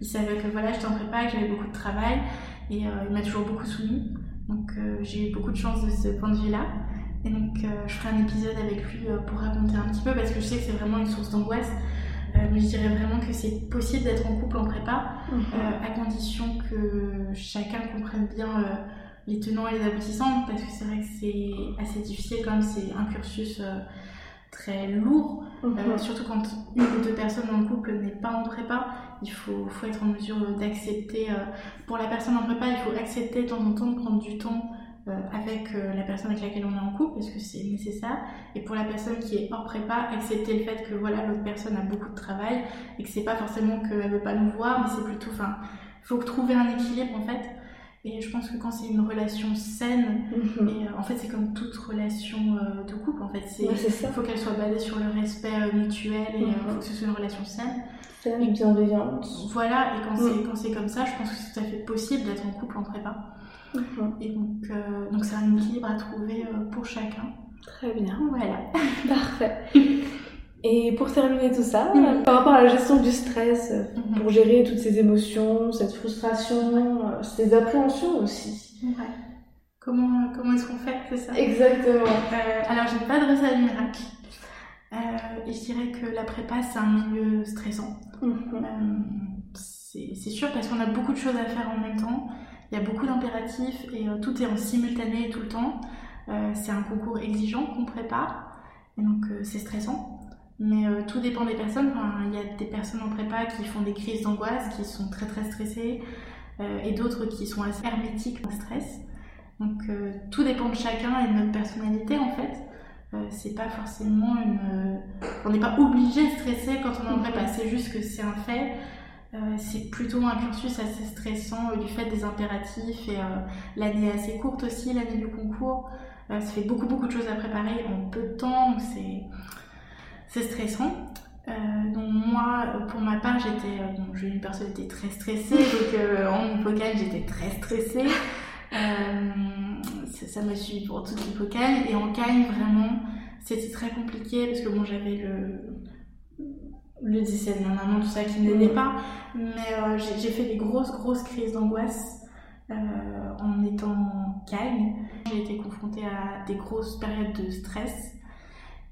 Il savait que voilà, j'étais en prépa, que j'avais beaucoup de travail. Et il m'a toujours beaucoup soumis. Donc j'ai eu beaucoup de chance de ce point de vue-là. Et donc je ferai un épisode avec lui pour raconter un petit peu parce que je sais que c'est vraiment une source d'angoisse. Mais je dirais vraiment que c'est possible d'être en couple en prépa, à condition que chacun comprenne bien les tenants et les aboutissants, parce que c'est vrai que c'est assez difficile quand même, c'est un cursus très lourd, surtout quand une ou deux personnes dans le couple n'est pas en prépa, il faut être en mesure d'accepter, pour la personne en prépa, il faut accepter de temps en temps de prendre du temps avec la personne avec laquelle on est en couple parce que c'est nécessaire, et pour la personne qui est hors prépa, accepter le fait que voilà, l'autre personne a beaucoup de travail et que c'est pas forcément qu'elle veut pas nous voir, mais c'est plutôt, enfin, faut trouver un équilibre en fait. Et je pense que quand c'est une relation saine, et, en fait c'est comme toute relation de couple en fait, c'est faut qu'elle soit basée sur le respect mutuel et faut que ce soit une relation saine et bienveillante, voilà, et quand c'est comme ça, je pense que c'est tout à fait possible d'être en couple en prépa. Et donc c'est un équilibre à trouver pour chacun. Très bien, voilà. Parfait. Et pour terminer tout ça, par rapport à la gestion du stress, pour gérer toutes ces émotions, cette frustration, ces appréhensions aussi. Ouais. Comment est-ce qu'on fait, c'est ça ? Exactement. Alors j'ai pas de recette miracle. Et je dirais que la prépa c'est un milieu stressant. C'est sûr parce qu'on a beaucoup de choses à faire en même temps. Il y a beaucoup d'impératifs et tout est en simultané tout le temps. C'est un concours exigeant qu'on prépare, et donc c'est stressant. Mais tout dépend des personnes. Enfin, il y a des personnes en prépa qui font des crises d'angoisse, qui sont très très stressées, et d'autres qui sont assez hermétiques au stress. Donc tout dépend de chacun et de notre personnalité en fait. C'est pas forcément on n'est pas obligé de stresser quand on est en prépa, c'est juste que c'est un fait. C'est plutôt un cursus assez stressant du fait des impératifs et l'année est assez courte aussi, l'année du concours. Ça fait beaucoup de choses à préparer en peu de temps, donc c'est stressant. Donc moi, pour ma part, j'ai une personnalité très stressée, donc en hypocale j'étais très stressée. Ça m'a suivi pour toute l'hypocale, et en calme vraiment c'était très compliqué parce que bon, j'avais le dysènement, maman, tout ça qui n'aidait pas, mais j'ai fait des grosses crises d'angoisse en étant calme. J'ai été confrontée à des grosses périodes de stress,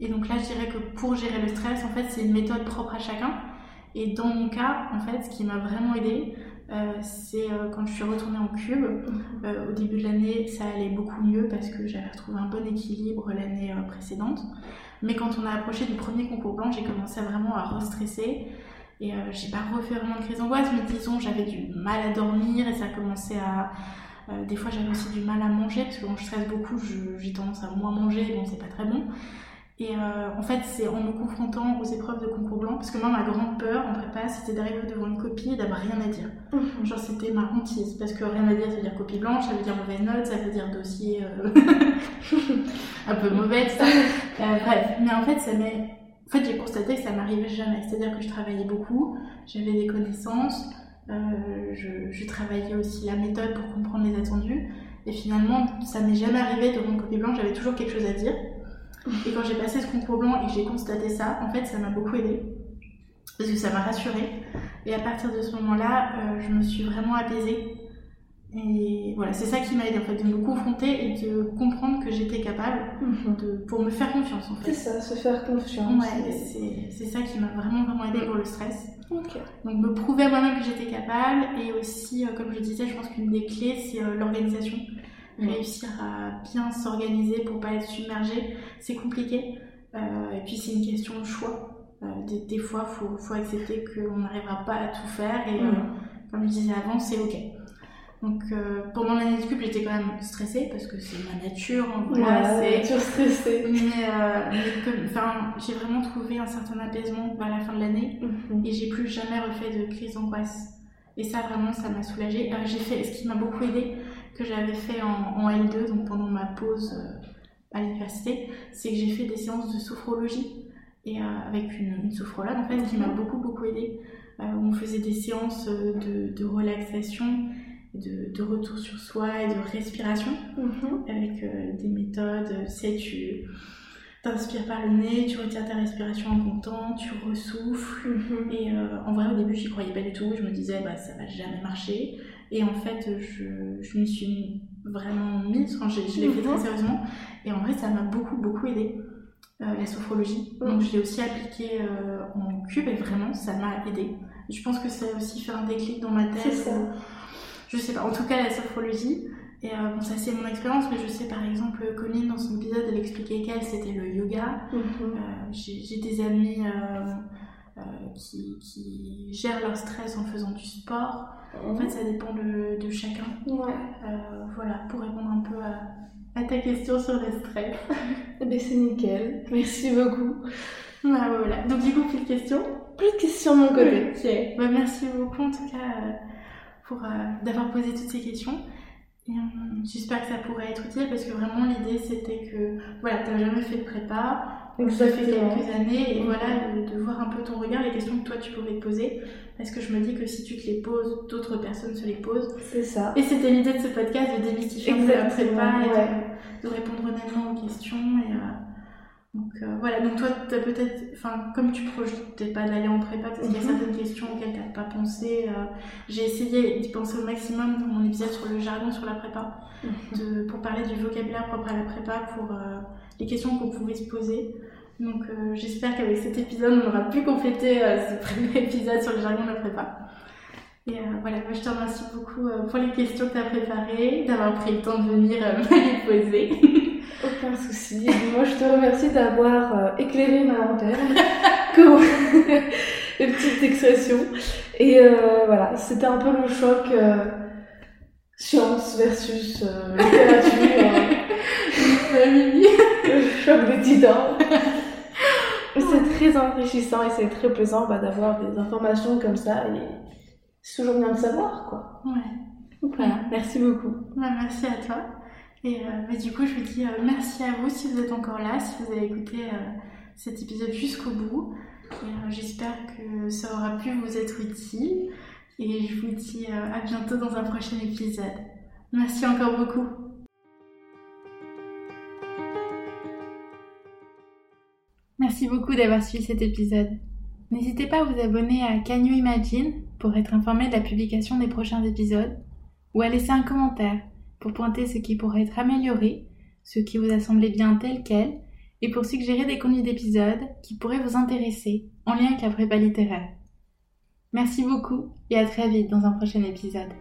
et donc là je dirais que pour gérer le stress en fait c'est une méthode propre à chacun, et dans mon cas en fait ce qui m'a vraiment aidée c'est quand je suis retournée en cube. Au début de l'année ça allait beaucoup mieux parce que j'avais retrouvé un bon équilibre l'année précédente. Mais quand on a approché du premier concours blanc, j'ai commencé vraiment à restresser. Et j'ai pas refait vraiment de crise d'angoisse, mais disons, j'avais du mal à dormir et ça commençait à... des fois, j'avais aussi du mal à manger, parce que quand je stresse beaucoup, j'ai tendance à moins manger, donc c'est pas très bon. Et en fait, c'est en me confrontant aux épreuves de concours blanc, parce que moi, ma grande peur en prépa, c'était d'arriver devant une copie et d'avoir rien à dire. Genre, c'était ma hantise, parce que rien à dire, ça veut dire copie blanche, ça veut dire mauvaise note, ça veut dire dossier un peu mauvais, ça. Bref, mais en fait, j'ai constaté que ça m'arrivait jamais. C'est-à-dire que je travaillais beaucoup, j'avais des connaissances, je travaillais aussi la méthode pour comprendre les attendus, et finalement, ça m'est jamais arrivé devant une copie blanche, j'avais toujours quelque chose à dire. Et quand j'ai passé ce concours blanc et que j'ai constaté ça, en fait ça m'a beaucoup aidée, parce que ça m'a rassurée. Et à partir de ce moment-là, je me suis vraiment apaisée. Et voilà, c'est ça qui m'a aidé en fait, de me confronter et de comprendre que j'étais capable pour me faire confiance en fait. C'est ça, se faire confiance. Ouais, c'est ça qui m'a vraiment aidé pour le stress. Okay. Donc me prouver à moi-même que j'étais capable et aussi, comme je disais, je pense qu'une des clés c'est l'organisation. Réussir à bien s'organiser pour pas être submergé, c'est compliqué. Et puis c'est une question de choix. Des fois, faut accepter qu'on n'arrivera pas à tout faire et comme je disais avant, c'est ok. Donc pendant l'année de cup, j'étais quand même stressée parce que c'est ma nature, hein, voilà, ouais, c'est stressée. Mais enfin, j'ai vraiment trouvé un certain apaisement à la fin de l'année et j'ai plus jamais refait de crise d'angoisse. Et ça vraiment, ça m'a soulagée. J'ai fait ce qui m'a beaucoup aidée, que j'avais fait en L2, donc pendant ma pause à l'université, c'est que j'ai fait des séances de sophrologie et avec une sophrologue en fait qui m'a beaucoup aidée. On faisait des séances de relaxation, de retour sur soi et de respiration avec des méthodes, tu sais, tu t'inspires par le nez, tu retires ta respiration en comptant, tu ressouffles et en vrai au début j'y croyais pas du tout, je me disais bah ça va jamais marcher et en fait je me suis vraiment mise, enfin, je l'ai fait très sérieusement et en vrai ça m'a beaucoup aidée la sophrologie, donc je l'ai aussi appliquée en cube et vraiment ça m'a aidée, je pense que ça a aussi fait un déclic dans ma tête. C'est ça. Je sais pas, en tout cas la sophrologie, et bon ça c'est mon expérience, mais je sais par exemple Coline dans son épisode elle expliquait qu'elle c'était le yoga, j'ai des amis qui gèrent leur stress en faisant du sport, en fait ça dépend de chacun, voilà pour répondre un peu à ta question sur le stress. Eh bien c'est nickel, merci beaucoup. Bah, voilà, donc du coup plus de questions? Plus de questions de mon côté. Ok, bah, merci beaucoup en tout cas pour d'avoir posé toutes ces questions et j'espère que ça pourrait être utile parce que vraiment l'idée c'était que voilà t'as jamais fait de prépa, donc ça fait quelques années et voilà de voir un peu ton regard, les questions que toi tu pouvais te poser parce que je me dis que si tu te les poses d'autres personnes se les posent, c'est ça et c'était l'idée de ce podcast de démystifier la prépa et de répondre honnêtement aux questions et donc voilà, donc toi t'as peut-être, enfin comme tu projetais pas d'aller en prépa parce qu'il y a certaines questions auxquelles t'as pas pensé, j'ai essayé d'y penser au maximum dans mon épisode sur le jargon sur la prépa pour parler du vocabulaire propre à la prépa pour les questions qu'on pouvait se poser, donc j'espère qu'avec cet épisode on aura pu compléter ce premier épisode sur le jargon de la prépa et voilà, moi je te remercie beaucoup pour les questions que t'as préparées, d'avoir pris le temps de venir me les poser. Aucun souci. Moi, je te remercie d'avoir éclairé ma lanterne, comme les petites expressions. Et voilà, c'était un peu le choc science versus littérature. Le choc des titans. C'est très enrichissant et c'est très plaisant d'avoir des informations comme ça. Et c'est toujours bien de savoir, quoi. Ouais. Voilà, merci beaucoup. Ouais, merci à toi. Et bah, du coup, je vous dis merci à vous si vous êtes encore là, si vous avez écouté cet épisode jusqu'au bout. Et j'espère que ça aura pu vous être utile. Et je vous dis à bientôt dans un prochain épisode. Merci encore beaucoup. Merci beaucoup d'avoir suivi cet épisode. N'hésitez pas à vous abonner à Can You Imagine pour être informé de la publication des prochains épisodes ou à laisser un commentaire pour pointer ce qui pourrait être amélioré, ce qui vous a semblé bien tel quel, et pour suggérer des contenus d'épisodes qui pourraient vous intéresser, en lien avec la prépa littéraire. Merci beaucoup et à très vite dans un prochain épisode.